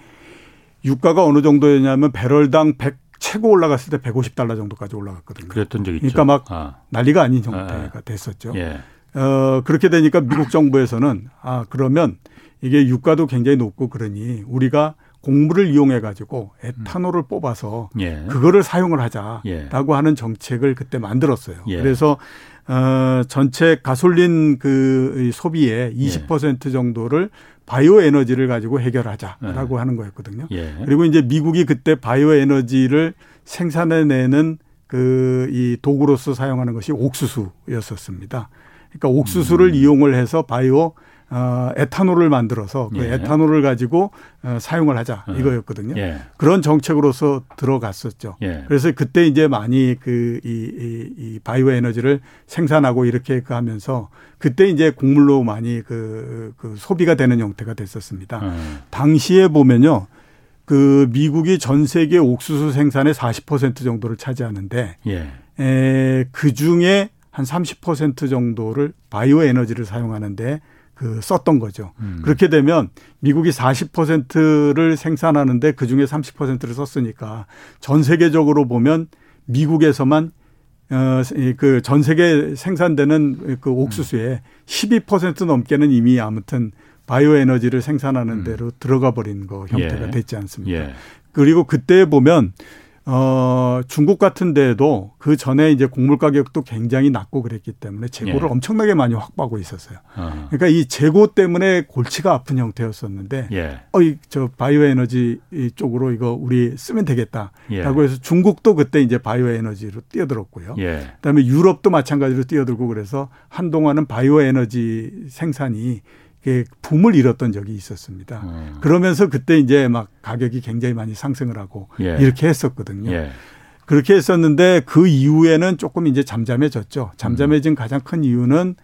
유가가 어느 정도였냐면 배럴당 백 최고 올라갔을 때 백오십 달러 정도까지 올라갔거든요. 그랬던 적이 있죠. 그러니까 막 아. 난리가 아닌 형태가 됐었죠. 예. 어, 그렇게 되니까 미국 정부에서는 아 그러면 이게 유가도 굉장히 높고 그러니 우리가 곡물을 이용해 가지고 에탄올을 뽑아서 예. 그거를 사용을 하자라고 예. 하는 정책을 그때 만들었어요. 예. 그래서 어, 전체 가솔린 그 소비의 이십 퍼센트 예. 정도를 바이오 에너지를 가지고 해결하자라고 예. 하는 거였거든요. 예. 그리고 이제 미국이 그때 바이오 에너지를 생산해내는 그 이 도구로서 사용하는 것이 옥수수였었습니다. 그러니까 옥수수를 음. 이용을 해서 바이오 어, 에탄올을 만들어서 그 예. 에탄올을 가지고 어, 사용을 하자 이거였거든요. 예. 그런 정책으로서 들어갔었죠. 예. 그래서 그때 이제 많이 그 이 이, 이 바이오 에너지를 생산하고 이렇게 그 하면서 그때 이제 곡물로 많이 그, 그 소비가 되는 형태가 됐었습니다. 음. 당시에 보면요. 그 미국이 전 세계 옥수수 생산의 사십 퍼센트 정도를 차지하는데 예. 에, 그중에 한 삼십 퍼센트 정도를 바이오 에너지를 사용하는데 그 썼던 거죠. 음. 그렇게 되면 미국이 사십 퍼센트를 생산하는데 그중에 삼십 퍼센트를 썼으니까 전 세계적으로 보면 미국에서만 어, 그 전 세계 생산되는 그 옥수수의 십이 퍼센트 넘게는 이미 아무튼 바이오 에너지를 생산하는 데로 음. 들어가 버린 거 형태가 예. 됐지 않습니까? 예. 그리고 그때 보면 어, 중국 같은 데에도 그 전에 이제 곡물 가격도 굉장히 낮고 그랬기 때문에 재고를 예. 엄청나게 많이 확보하고 있었어요. 어. 그러니까 이 재고 때문에 골치가 아픈 형태였었는데, 예. 어이, 저 바이오 에너지 쪽으로 이거 우리 쓰면 되겠다라고 예. 해서 중국도 그때 이제 바이오 에너지로 뛰어들었고요. 예. 그 다음에 유럽도 마찬가지로 뛰어들고 그래서 한동안은 바이오 에너지 생산이 붐을 일었던 적이 있었습니다. 음. 그러면서 그때 이제 막 가격이 굉장히 많이 상승을 하고 예. 이렇게 했었거든요. 예. 그렇게 했었는데 그 이후에는 조금 이제 잠잠해졌죠. 잠잠해진 음. 가장 큰 이유는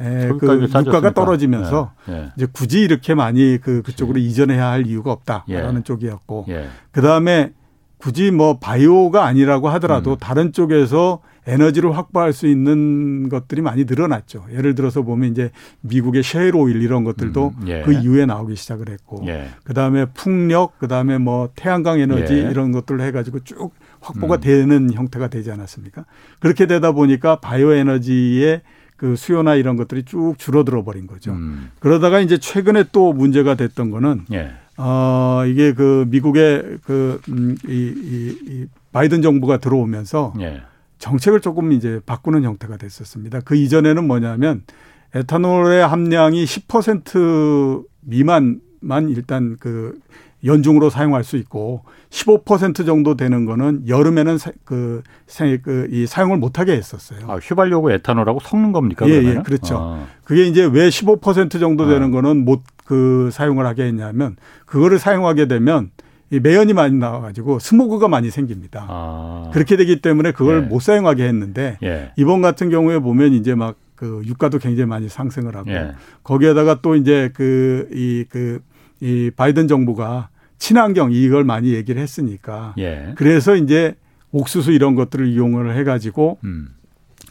에, 그 유가가 떨어지면서 예. 예. 이제 굳이 이렇게 많이 그 그쪽으로 그치. 이전해야 할 이유가 없다라는 예. 쪽이었고 예. 그다음에 굳이 뭐 바이오가 아니라고 하더라도 음. 다른 쪽에서 에너지를 확보할 수 있는 것들이 많이 늘어났죠. 예를 들어서 보면 이제 미국의 셰일 오일 이런 것들도 음, 예. 그 이후에 나오기 시작을 했고, 예. 그 다음에 풍력, 그 다음에 뭐 태양광 에너지 예. 이런 것들을 해가지고 쭉 확보가 음. 되는 형태가 되지 않았습니까? 그렇게 되다 보니까 바이오 에너지의 그 수요나 이런 것들이 쭉 줄어들어 버린 거죠. 음. 그러다가 이제 최근에 또 문제가 됐던 거는, 예. 어, 이게 그 미국의 그, 음, 이, 이, 이 바이든 정부가 들어오면서, 예. 정책을 조금 이제 바꾸는 형태가 됐었습니다. 그 이전에는 뭐냐면 에탄올의 함량이 십 퍼센트 미만만 일단 그 연중으로 사용할 수 있고 십오 퍼센트 정도 되는 거는 여름에는 그, 그 이 사용을 못하게 했었어요. 아, 휘발유하고 에탄올하고 섞는 겁니까? 예, 예 그렇죠. 아. 그게 이제 왜 십오 퍼센트 정도 되는 아. 거는 못 그 사용을 하게 했냐면 그거를 사용하게 되면 이 매연이 많이 나와가지고 스모그가 많이 생깁니다. 아. 그렇게 되기 때문에 그걸 예. 못 사용하게 했는데 예. 이번 같은 경우에 보면 이제 막 그 유가도 굉장히 많이 상승을 하고 예. 거기에다가 또 이제 그 이 그 이 바이든 정부가 친환경 이걸 많이 얘기를 했으니까. 예. 그래서 이제 옥수수 이런 것들을 이용을 해가지고 음.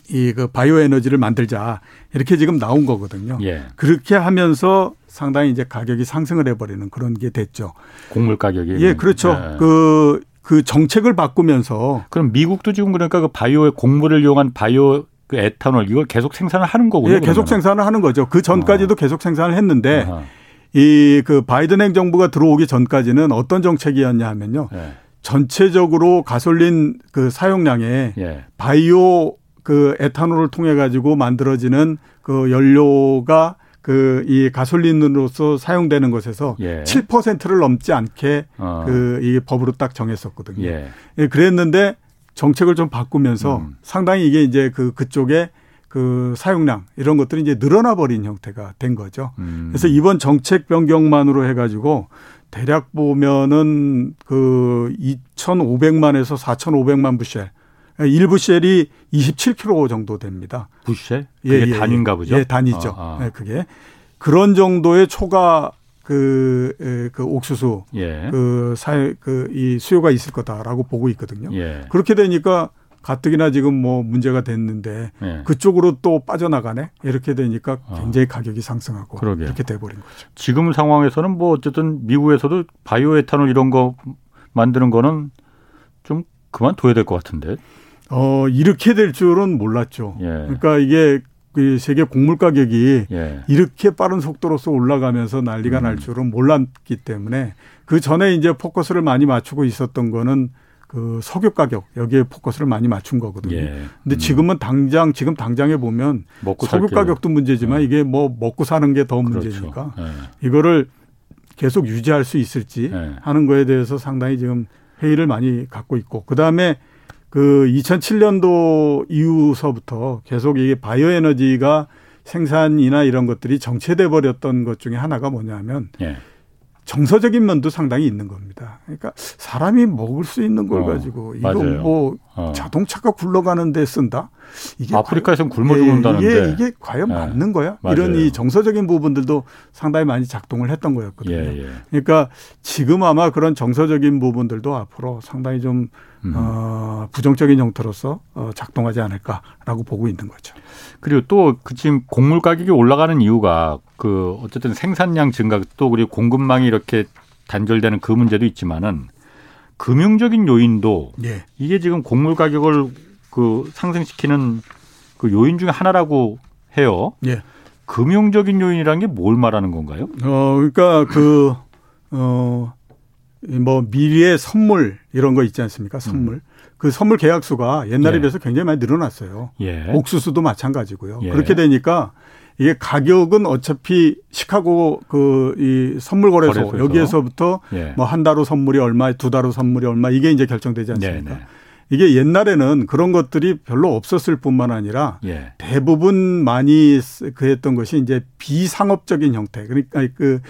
이 그 바이오 에너지를 만들자 이렇게 지금 나온 거거든요. 예. 그렇게 하면서 상당히 이제 가격이 상승을 해버리는 그런 게 됐죠. 곡물 가격이. 예, 그렇죠. 예. 그, 그 정책을 바꾸면서. 그럼 미국도 지금 그러니까 그 바이오의 곡물을 이용한 바이오 그 에탄올 이걸 계속 생산을 하는 거고요. 예, 계속 그러면. 생산을 하는 거죠. 그 전까지도 어. 계속 생산을 했는데 어허. 이 그 바이든 행정부가 들어오기 전까지는 어떤 정책이었냐 하면요. 예. 전체적으로 가솔린 그 사용량에 예. 바이오 그 에탄올을 통해 가지고 만들어지는 그 연료가 그 이 가솔린으로서 사용되는 것에서 예. 칠 퍼센트를 넘지 않게 어. 그 이 법으로 딱 정했었거든요. 예. 예, 그랬는데 정책을 좀 바꾸면서 음. 상당히 이게 이제 그 그쪽에 그 사용량 이런 것들이 이제 늘어나 버린 형태가 된 거죠. 음. 그래서 이번 정책 변경만으로 해가지고 대략 보면은 그 이천오백만에서 사천오백만 부셀. 일 부셀이 이십칠 킬로그램 정도 됩니다. 부셀? 그게 예, 예, 단인가 보죠? 예, 단이죠. 아, 아. 예, 그게. 그런 정도의 초과 그, 그 옥수수, 예. 그 사회, 그 이 수요가 있을 거다라고 보고 있거든요. 예. 그렇게 되니까 가뜩이나 지금 뭐 문제가 됐는데 예. 그쪽으로 또 빠져나가네 이렇게 되니까 굉장히 가격이 상승하고 그러게요. 이렇게 돼버린 거죠. 지금 상황에서는 뭐 어쨌든 미국에서도 바이오 에탄올 이런 거 만드는 거는 좀 그만둬야 될 것 같은데. 어 이렇게 될 줄은 몰랐죠. 예. 그러니까 이게 세계 곡물 가격이 예. 이렇게 빠른 속도로서 올라가면서 난리가 음. 날 줄은 몰랐기 때문에 그 전에 이제 포커스를 많이 맞추고 있었던 거는 그 석유 가격 여기에 포커스를 많이 맞춘 거거든요. 예. 음. 근데 지금은 당장 지금 당장에 보면 석유 살게요. 가격도 문제지만 예. 이게 뭐 먹고 사는 게 더 그렇죠. 문제니까 예. 이거를 계속 유지할 수 있을지 예. 하는 거에 대해서 상당히 지금 회의를 많이 갖고 있고 그다음에 그 이천칠 년도 이후서부터 계속 이게 바이오 에너지가 생산이나 이런 것들이 정체돼 버렸던 것 중에 하나가 뭐냐면 예. 정서적인 면도 상당히 있는 겁니다. 그러니까 사람이 먹을 수 있는 걸 어, 가지고 이거 맞아요. 뭐 어. 자동차가 굴러가는 데 쓴다? 이게 아프리카에서는 굶어 죽는다는데. 예, 이게, 이게 과연 예. 맞는 거야? 맞아요. 이런 이 정서적인 부분들도 상당히 많이 작동을 했던 거였거든요. 예, 예. 그러니까 지금 아마 그런 정서적인 부분들도 앞으로 상당히 좀 음. 어, 부정적인 형태로서 작동하지 않을까라고 보고 있는 거죠. 그리고 또 그 지금 곡물 가격이 올라가는 이유가 그 어쨌든 생산량 증가 또 그리고 공급망이 이렇게 단절되는 그 문제도 있지만은 금융적인 요인도 예. 이게 지금 곡물 가격을 그 상승시키는 그 요인 중에 하나라고 해요. 예. 금융적인 요인이라는 게 뭘 말하는 건가요? 어, 그러니까 그 어. 뭐 미래의 선물 이런 거 있지 않습니까? 선물. 음. 그 선물 계약수가 옛날에 예. 비해서 굉장히 많이 늘어났어요. 예. 옥수수도 마찬가지고요. 예. 그렇게 되니까 이게 가격은 어차피 시카고 그 이 선물 거래소, 거래소에서. 여기에서부터 예. 뭐 한 달 후 선물이 얼마, 두 달 후 선물이 얼마 이게 이제 결정되지 않습니까? 네네. 이게 옛날에는 그런 것들이 별로 없었을 뿐만 아니라 예. 대부분 많이 그 했던 것이 이제 비상업적인 형태. 그러니까 그,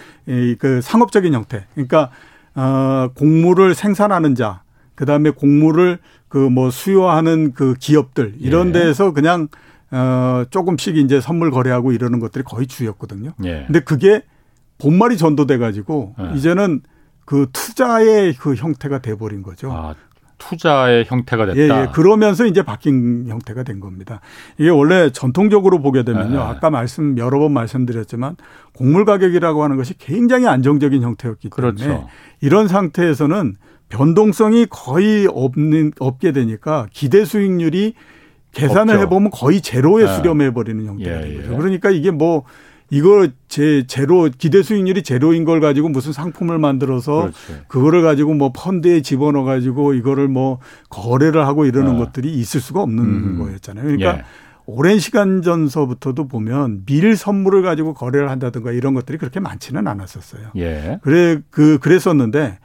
그 상업적인 형태. 그러니까 어, 곡물을 생산하는 자, 그 다음에 곡물을 그 뭐 수요하는 그 기업들, 이런 예. 데에서 그냥, 어, 조금씩 이제 선물 거래하고 이러는 것들이 거의 주였거든요. 예. 근데 그게 본말이 전도돼가지고 예. 이제는 그 투자의 그 형태가 돼버린 거죠. 아, 투자의 형태가 됐다. 예, 예. 그러면서 이제 바뀐 형태가 된 겁니다. 이게 원래 전통적으로 보게 되면요. 예. 아까 말씀, 여러 번 말씀드렸지만 곡물 가격이라고 하는 것이 굉장히 안정적인 형태였기 때문에 그렇죠. 이런 상태에서는 변동성이 거의 없는, 없게 되니까 기대 수익률이 계산을 없죠. 해보면 거의 제로에 예. 수렴해버리는 형태가 된 거죠. 예, 예. 그러니까 이게 뭐 이거 제 제로 기대 수익률이 제로인 걸 가지고 무슨 상품을 만들어서 그렇지. 그거를 가지고 뭐 펀드에 집어넣어 가지고 이거를 뭐 거래를 하고 이러는 네. 것들이 있을 수가 없는 음. 거였잖아요. 그러니까 예. 오랜 시간 전서부터도 보면 밀 선물을 가지고 거래를 한다든가 이런 것들이 그렇게 많지는 않았었어요. 예. 그래 그 그랬었는데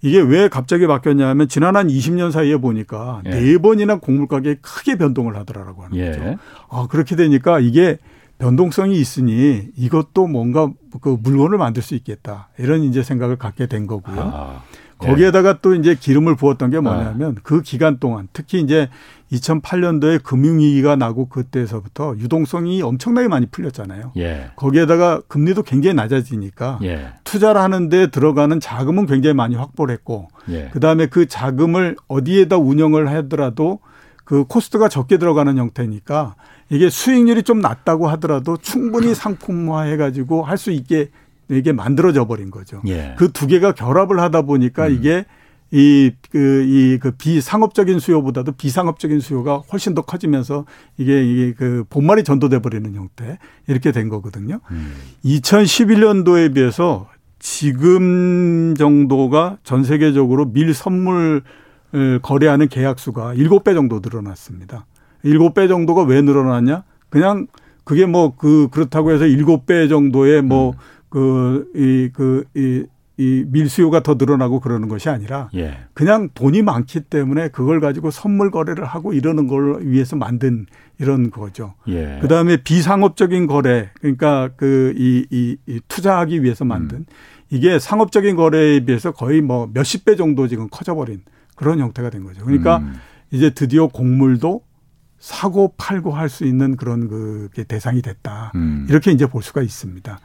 이게 왜 갑자기 바뀌었냐면 지난 한 이십 년 사이에 보니까 예. 네 번이나 곡물 가격이 크게 변동을 하더라라고 하는 예. 거죠. 아 그렇게 되니까 이게 변동성이 있으니 이것도 뭔가 그 물건을 만들 수 있겠다. 이런 이제 생각을 갖게 된 거고요. 아. 거기에다가 또 이제 기름을 부었던 게 뭐냐면 네. 그 기간 동안 특히 이제 이천팔 년도에 금융위기가 나고 그때서부터 유동성이 엄청나게 많이 풀렸잖아요. 예. 거기에다가 금리도 굉장히 낮아지니까 예. 투자를 하는데 들어가는 자금은 굉장히 많이 확보를 했고 예. 그다음에 그 자금을 어디에다 운영을 하더라도 그 코스트가 적게 들어가는 형태니까 이게 수익률이 좀 낮다고 하더라도 충분히 상품화해가지고 할 수 있게 이게 만들어져 버린 거죠. 예. 그 두 개가 결합을 하다 보니까 음. 이게 이, 그, 이, 그 비상업적인 수요보다도 비상업적인 수요가 훨씬 더 커지면서 이게, 이게 그 본말이 전도돼 버리는 형태 이렇게 된 거거든요. 음. 이천십일 년도에 비해서 지금 정도가 전 세계적으로 밀 선물을 거래하는 계약수가 일곱 배 정도 늘어났습니다. 일곱 배 정도가 왜 늘어났냐? 그냥 그게 뭐 그, 그렇다고 해서 일곱 배 정도의 뭐 음. 그, 이, 그, 이, 이 밀수요가 더 늘어나고 그러는 것이 아니라 예. 그냥 돈이 많기 때문에 그걸 가지고 선물 거래를 하고 이러는 걸 위해서 만든 이런 거죠. 예. 그다음에 비상업적인 거래 그러니까 그 이, 이, 이 투자하기 위해서 만든 음. 이게 상업적인 거래에 비해서 거의 뭐 몇십 배 정도 지금 커져버린 그런 형태가 된 거죠. 그러니까 음. 이제 드디어 곡물도 사고 팔고 할 수 있는 그런 그게 대상이 됐다. 음. 이렇게 이제 볼 수가 있습니다.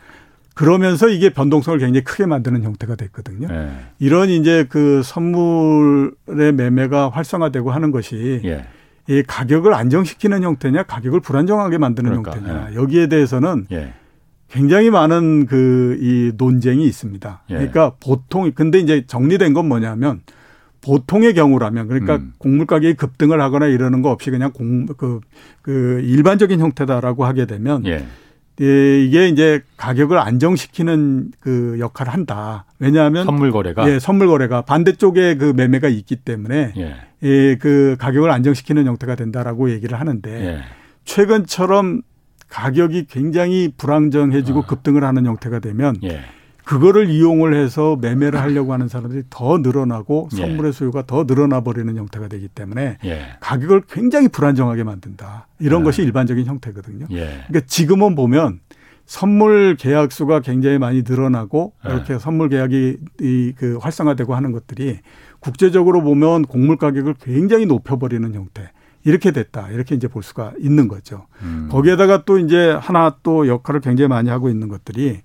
그러면서 이게 변동성을 굉장히 크게 만드는 형태가 됐거든요. 예. 이런 이제 그 선물의 매매가 활성화되고 하는 것이 예. 이 가격을 안정시키는 형태냐 가격을 불안정하게 만드는 그럴까? 형태냐 예. 여기에 대해서는 예. 굉장히 많은 그 이 논쟁이 있습니다. 예. 그러니까 보통 근데 이제 정리된 건 뭐냐면 보통의 경우라면 그러니까 음. 곡물 가격이 급등을 하거나 이러는 거 없이 그냥 공, 그, 그 일반적인 형태다라고 하게 되면 예. 이게 이제 가격을 안정시키는 그 역할을 한다. 왜냐하면 선물 거래가 예, 선물 거래가 반대쪽에 그 매매가 있기 때문에 예. 예, 그 가격을 안정시키는 형태가 된다라고 얘기를 하는데 예. 최근처럼 가격이 굉장히 불안정해지고 아. 급등을 하는 형태가 되면 예. 그거를 이용을 해서 매매를 하려고 하는 사람들이 더 늘어나고 예. 선물의 수요가 더 늘어나 버리는 형태가 되기 때문에 예. 가격을 굉장히 불안정하게 만든다. 이런 예. 것이 일반적인 형태거든요. 예. 그러니까 지금은 보면 선물 계약 수가 굉장히 많이 늘어나고 예. 이렇게 선물 계약이 이 그 활성화되고 하는 것들이 국제적으로 보면 곡물 가격을 굉장히 높여버리는 형태. 이렇게 됐다. 이렇게 이제 볼 수가 있는 거죠. 음. 거기에다가 또 이제 하나 또 역할을 굉장히 많이 하고 있는 것들이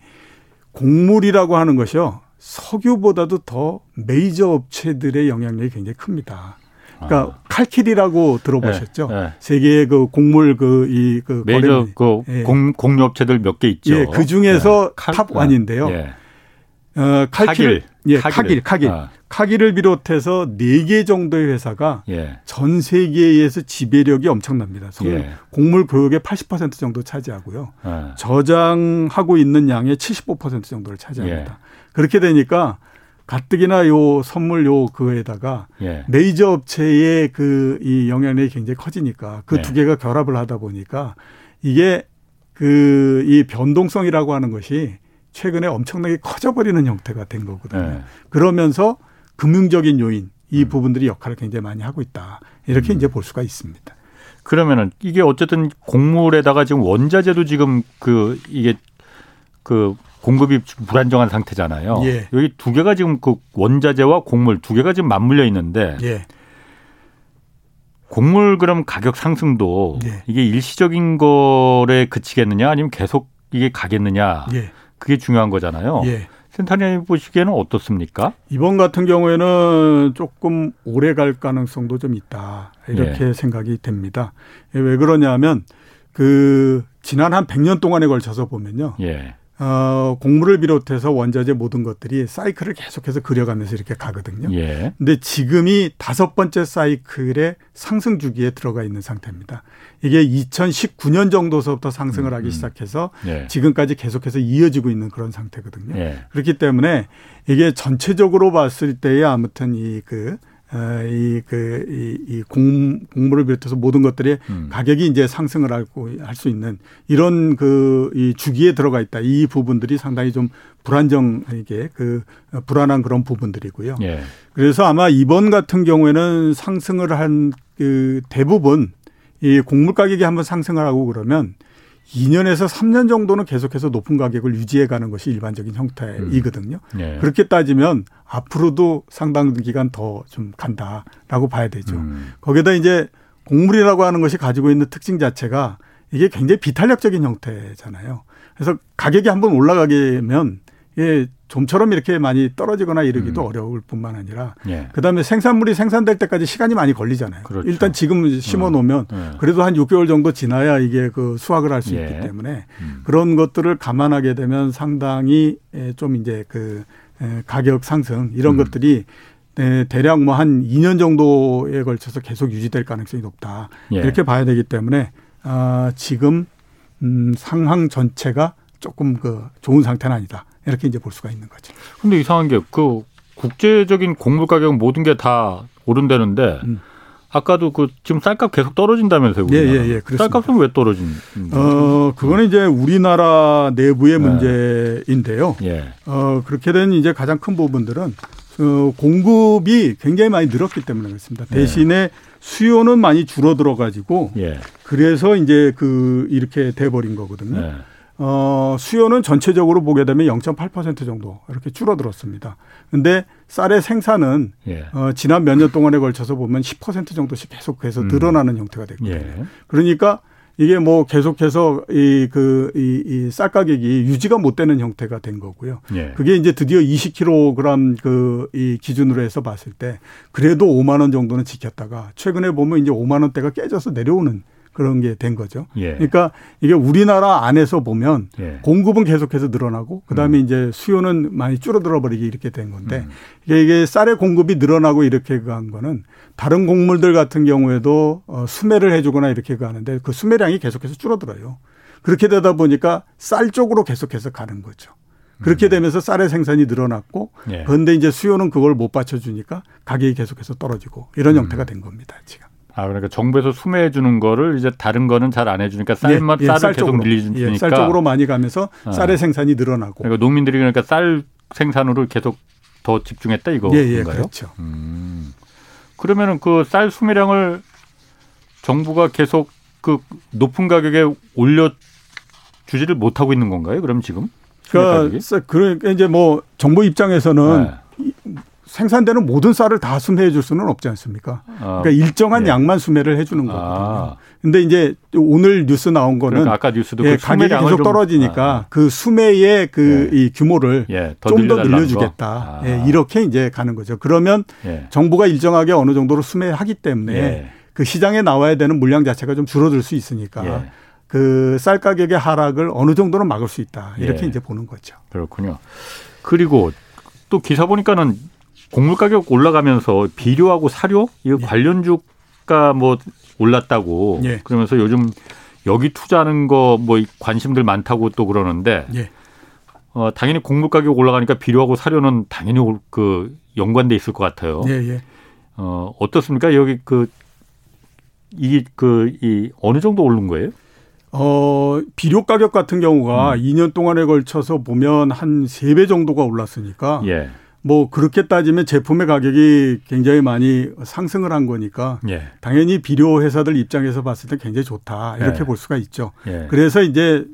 곡물이라고 하는 것이요. 석유보다도 더 메이저 업체들의 영향력이 굉장히 큽니다. 그러니까 아. 칼킬이라고 들어보셨죠? 네, 네. 세계의 그 곡물 그 이 그 메이저 그 예. 공유 업체들 몇 개 있죠. 예, 그 중에서 네. 탑일인데요. 네. 어, 칼킬, 카길, 예, 카길, 카길, 카길. 아. 카길을 비롯해서 네 개 정도의 회사가 예. 전 세계에서 지배력이 엄청납니다. 예. 곡물 교육의 팔십 퍼센트 정도 차지하고요. 예. 저장하고 있는 양의 칠십오 퍼센트 정도를 차지합니다. 예. 그렇게 되니까 가뜩이나 요 선물 요 그에다가 예. 메이저 업체의 그 이 영향력이 굉장히 커지니까 그 두 예. 개가 결합을 하다 보니까 이게 그 이 변동성이라고 하는 것이 최근에 엄청나게 커져버리는 형태가 된 거거든요. 네. 그러면서 금융적인 요인 이 음. 부분들이 역할을 굉장히 많이 하고 있다. 이렇게 음. 이제 볼 수가 있습니다. 그러면은 이게 어쨌든 곡물에다가 지금 원자재도 지금 그 이게 그 공급이 불안정한 상태잖아요. 예. 여기 두 개가 지금 그 원자재와 곡물 두 개가 지금 맞물려 있는데 예. 곡물 그럼 가격 상승도 예. 이게 일시적인 거에 그치겠느냐 아니면 계속 이게 가겠느냐. 예. 그게 중요한 거잖아요. 예. 센터님 보시기에는 어떻습니까? 이번 같은 경우에는 조금 오래 갈 가능성도 좀 있다. 이렇게 예. 생각이 됩니다. 왜 그러냐면 그 지난 한 백 년 동안에 걸쳐서 보면요. 예. 어, 곡물을 비롯해서 원자재 모든 것들이 사이클을 계속해서 그려가면서 이렇게 가거든요. 예. 근데 지금이 다섯 번째 사이클의 상승 주기에 들어가 있는 상태입니다. 이게 이천십구 년 정도서부터 상승을 하기 음, 음. 시작해서 예. 지금까지 계속해서 이어지고 있는 그런 상태거든요. 예. 그렇기 때문에 이게 전체적으로 봤을 때에 아무튼 이 그 이, 그, 이, 이 공, 공물을 비롯해서 모든 것들이 음. 가격이 이제 상승을 하고 할 수 있는 이런 그, 이 주기에 들어가 있다. 이 부분들이 상당히 좀 불안정하게 그, 불안한 그런 부분들이고요. 예. 그래서 아마 이번 같은 경우에는 상승을 한 그 대부분 이 곡물 가격이 한번 상승을 하고 그러면 이 년에서 삼 년 정도는 계속해서 높은 가격을 유지해가는 것이 일반적인 형태이거든요. 음. 예. 그렇게 따지면 앞으로도 상당 기간 더 좀 간다라고 봐야 되죠. 음. 거기에다 이제 곡물이라고 하는 것이 가지고 있는 특징 자체가 이게 굉장히 비탄력적인 형태잖아요. 그래서 가격이 한번 올라가면 예, 좀처럼 이렇게 많이 떨어지거나 이러기도 음. 어려울 뿐만 아니라 예. 그다음에 생산물이 생산될 때까지 시간이 많이 걸리잖아요. 그렇죠. 일단 지금 심어 놓으면 음. 예. 그래도 한 육 개월 정도 지나야 이게 그 수확을 할 수 예. 있기 때문에 음. 그런 것들을 감안하게 되면 상당히 좀 이제 그 가격 상승 이런 음. 것들이 네, 대략 뭐 한 이 년 정도에 걸쳐서 계속 유지될 가능성이 높다. 예. 이렇게 봐야 되기 때문에 아, 지금 음, 상황 전체가 조금 그 좋은 상태는 아니다. 이렇게 이제 볼 수가 있는 거죠. 그런데 이상한 게 그 국제적인 곡물 가격은 모든 게 다 오른다는데 음. 아까도 그 지금 쌀값 계속 떨어진다면서요. 예, 예, 예. 그렇습니다. 쌀값은 왜 떨어진? 어, 그거는 이제 우리나라 내부의 네. 문제인데요. 예. 어, 그렇게 된 이제 가장 큰 부분들은 어, 공급이 굉장히 많이 늘었기 때문에 그렇습니다. 대신에 예. 수요는 많이 줄어들어 가지고 예. 그래서 이제 그 이렇게 돼버린 거거든요. 예. 어, 수요는 전체적으로 보게 되면 영 점 팔 퍼센트 정도 이렇게 줄어들었습니다. 그런데 쌀의 생산은 예. 어, 지난 몇 년 동안에 걸쳐서 보면 십 퍼센트 정도씩 계속해서 음. 늘어나는 형태가 됐거든요. 예. 그러니까 이게 뭐 계속해서 이 그 이 이 쌀 가격이 유지가 못 되는 형태가 된 거고요. 예. 그게 이제 드디어 이십 킬로그램 그 이 기준으로 해서 봤을 때 그래도 오만 원 정도는 지켰다가 최근에 보면 이제 오만 원대가 깨져서 내려오는 그런 게 된 거죠. 예. 그러니까 이게 우리나라 안에서 보면 예. 공급은 계속해서 늘어나고 그다음에 음. 이제 수요는 많이 줄어들어 버리게 이렇게 된 건데 음. 이게, 이게 쌀의 공급이 늘어나고 이렇게 간 거는 다른 곡물들 같은 경우에도 어, 수매를 해 주거나 이렇게 가는데 그 수매량이 계속해서 줄어들어요. 그렇게 되다 보니까 쌀 쪽으로 계속해서 가는 거죠. 그렇게 되면서 쌀의 생산이 늘어났고 예. 그런데 이제 수요는 그걸 못 받쳐주니까 가격이 계속해서 떨어지고 이런 음. 형태가 된 겁니다. 지금. 아, 그러니까 정부에서 수매해 주는 거를 이제 다른 거는 잘 안 해 주니까 쌀만 예, 예, 쌀을 쌀 계속 밀리니까 예, 쌀 쪽으로 많이 가면서 쌀의 아. 생산이 늘어나고. 그러니까 농민들이 그러니까 쌀 생산으로 계속 더 집중했다 이거인가요? 예, 예, 그렇죠. 음. 그러면은 그 쌀 수매량을 정부가 계속 그 높은 가격에 올려 주지를 못하고 있는 건가요? 그럼 지금? 그러니까, 그러니까 이제 뭐 정부 입장에서는. 네. 생산되는 모든 쌀을 다 수매해 줄 수는 없지 않습니까? 아, 그러니까 일정한 예. 양만 수매를 해 주는 거거든요. 그런데 아. 이제 오늘 뉴스 나온 거는 그러니까 아까 뉴스도 예, 그 가격이 계속 떨어지니까 아. 그 수매의 그 예. 이 규모를 예, 좀 더 늘려주겠다. 아. 예, 이렇게 이제 가는 거죠. 그러면 예. 정부가 일정하게 어느 정도로 수매하기 때문에 예. 그 시장에 나와야 되는 물량 자체가 좀 줄어들 수 있으니까 예. 그 쌀 가격의 하락을 어느 정도는 막을 수 있다. 이렇게 예. 이제 보는 거죠. 그렇군요. 그리고 또 기사 보니까는 곡물 가격 올라가면서 비료하고 사료 이 예. 관련 주가 뭐 올랐다고 예. 그러면서 요즘 여기 투자하는 거 뭐 관심들 많다고 또 그러는데 예. 어, 당연히 곡물 가격 올라가니까 비료하고 사료는 당연히 그 연관돼 있을 것 같아요. 예, 예. 어, 어떻습니까? 여기 그 이게 그 이 어느 정도 오른 거예요? 어, 비료 가격 같은 경우가 음. 이 년 동안에 걸쳐서 보면 한 세 배 정도가 올랐으니까. 예. 뭐 그렇게 따지면 제품의 가격이 굉장히 많이 상승을 한 거니까 예. 당연히 비료 회사들 입장에서 봤을 때 굉장히 좋다 이렇게 예. 볼 수가 있죠. 예. 그래서 이제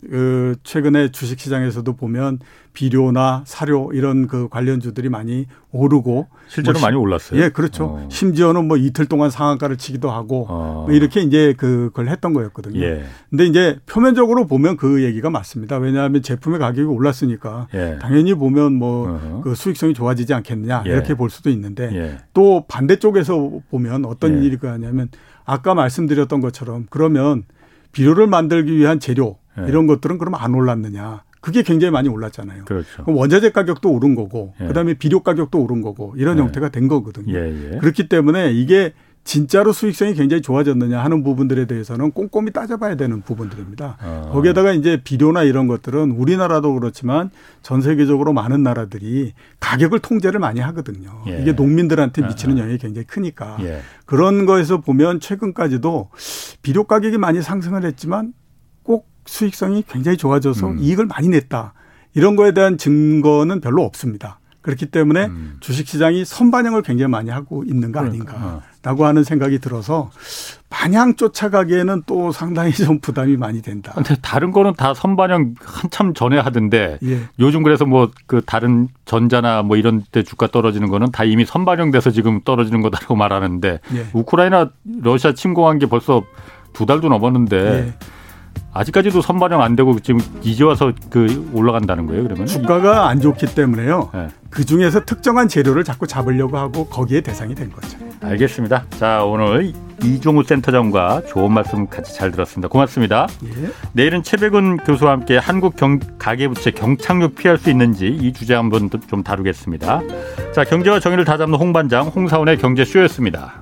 최근에 주식시장에서도 보면 비료나 사료 이런 그 관련주들이 많이 오르고 실제로 뭐 많이 올랐어요. 예, 그렇죠. 어. 심지어는 뭐 이틀 동안 상한가를 치기도 하고 어. 뭐 이렇게 이제 그걸 했던 거였거든요. 예. 근데 이제 표면적으로 보면 그 얘기가 맞습니다. 왜냐하면 제품의 가격이 올랐으니까 예. 당연히 보면 뭐 그 수익성이 좋아. 지지 않겠느냐 예. 이렇게 볼 수도 있는데 예. 또 반대쪽에서 보면 어떤 예. 일이 가냐면 아까 말씀드렸던 것처럼 그러면 비료를 만들기 위한 재료 예. 이런 것들은 그럼 안 올랐느냐. 그게 굉장히 많이 올랐잖아요. 그렇죠. 그럼 원자재 가격도 오른 거고 예. 그다음에 비료 가격도 오른 거고 이런 예. 형태가 된 거거든요. 예. 예. 그렇기 때문에 이게 진짜로 수익성이 굉장히 좋아졌느냐 하는 부분들에 대해서는 꼼꼼히 따져봐야 되는 부분들입니다. 아. 거기에다가 이제 비료나 이런 것들은 우리나라도 그렇지만 전 세계적으로 많은 나라들이 가격을 통제를 많이 하거든요. 예. 이게 농민들한테 미치는 영향이 굉장히 크니까. 예. 그런 거에서 보면 최근까지도 비료 가격이 많이 상승을 했지만 꼭 수익성이 굉장히 좋아져서 음. 이익을 많이 냈다. 이런 거에 대한 증거는 별로 없습니다. 그렇기 때문에 음. 주식시장이 선반영을 굉장히 많이 하고 있는 거 그러니까. 아닌가라고 하는 생각이 들어서 마냥 쫓아가기에는 또 상당히 좀 부담이 많이 된다. 근데 다른 거는 다 선반영 한참 전에 하던데 예. 요즘 그래서 뭐 그 다른 전자나 뭐 이런 데 주가 떨어지는 거는 다 이미 선반영돼서 지금 떨어지는 거다라고 말하는데 예. 우크라이나 러시아 침공한 게 벌써 두 달도 넘었는데 예. 아직까지도 선반영 안 되고 지금 이제 와서 그 올라간다는 거예요, 그러면? 주가가 안 좋기 때문에요. 네. 그중에서 특정한 재료를 자꾸 잡으려고 하고 거기에 대상이 된 거죠. 알겠습니다. 자, 오늘 이종우 센터장과 좋은 말씀 같이 잘 들었습니다. 고맙습니다. 예. 내일은 최백은 교수와 함께 한국 경, 가계부채 경착륙 피할 수 있는지 이 주제 한번 좀 다루겠습니다. 자, 경제와 정의를 다잡는 홍반장 홍사원의 경제쇼였습니다.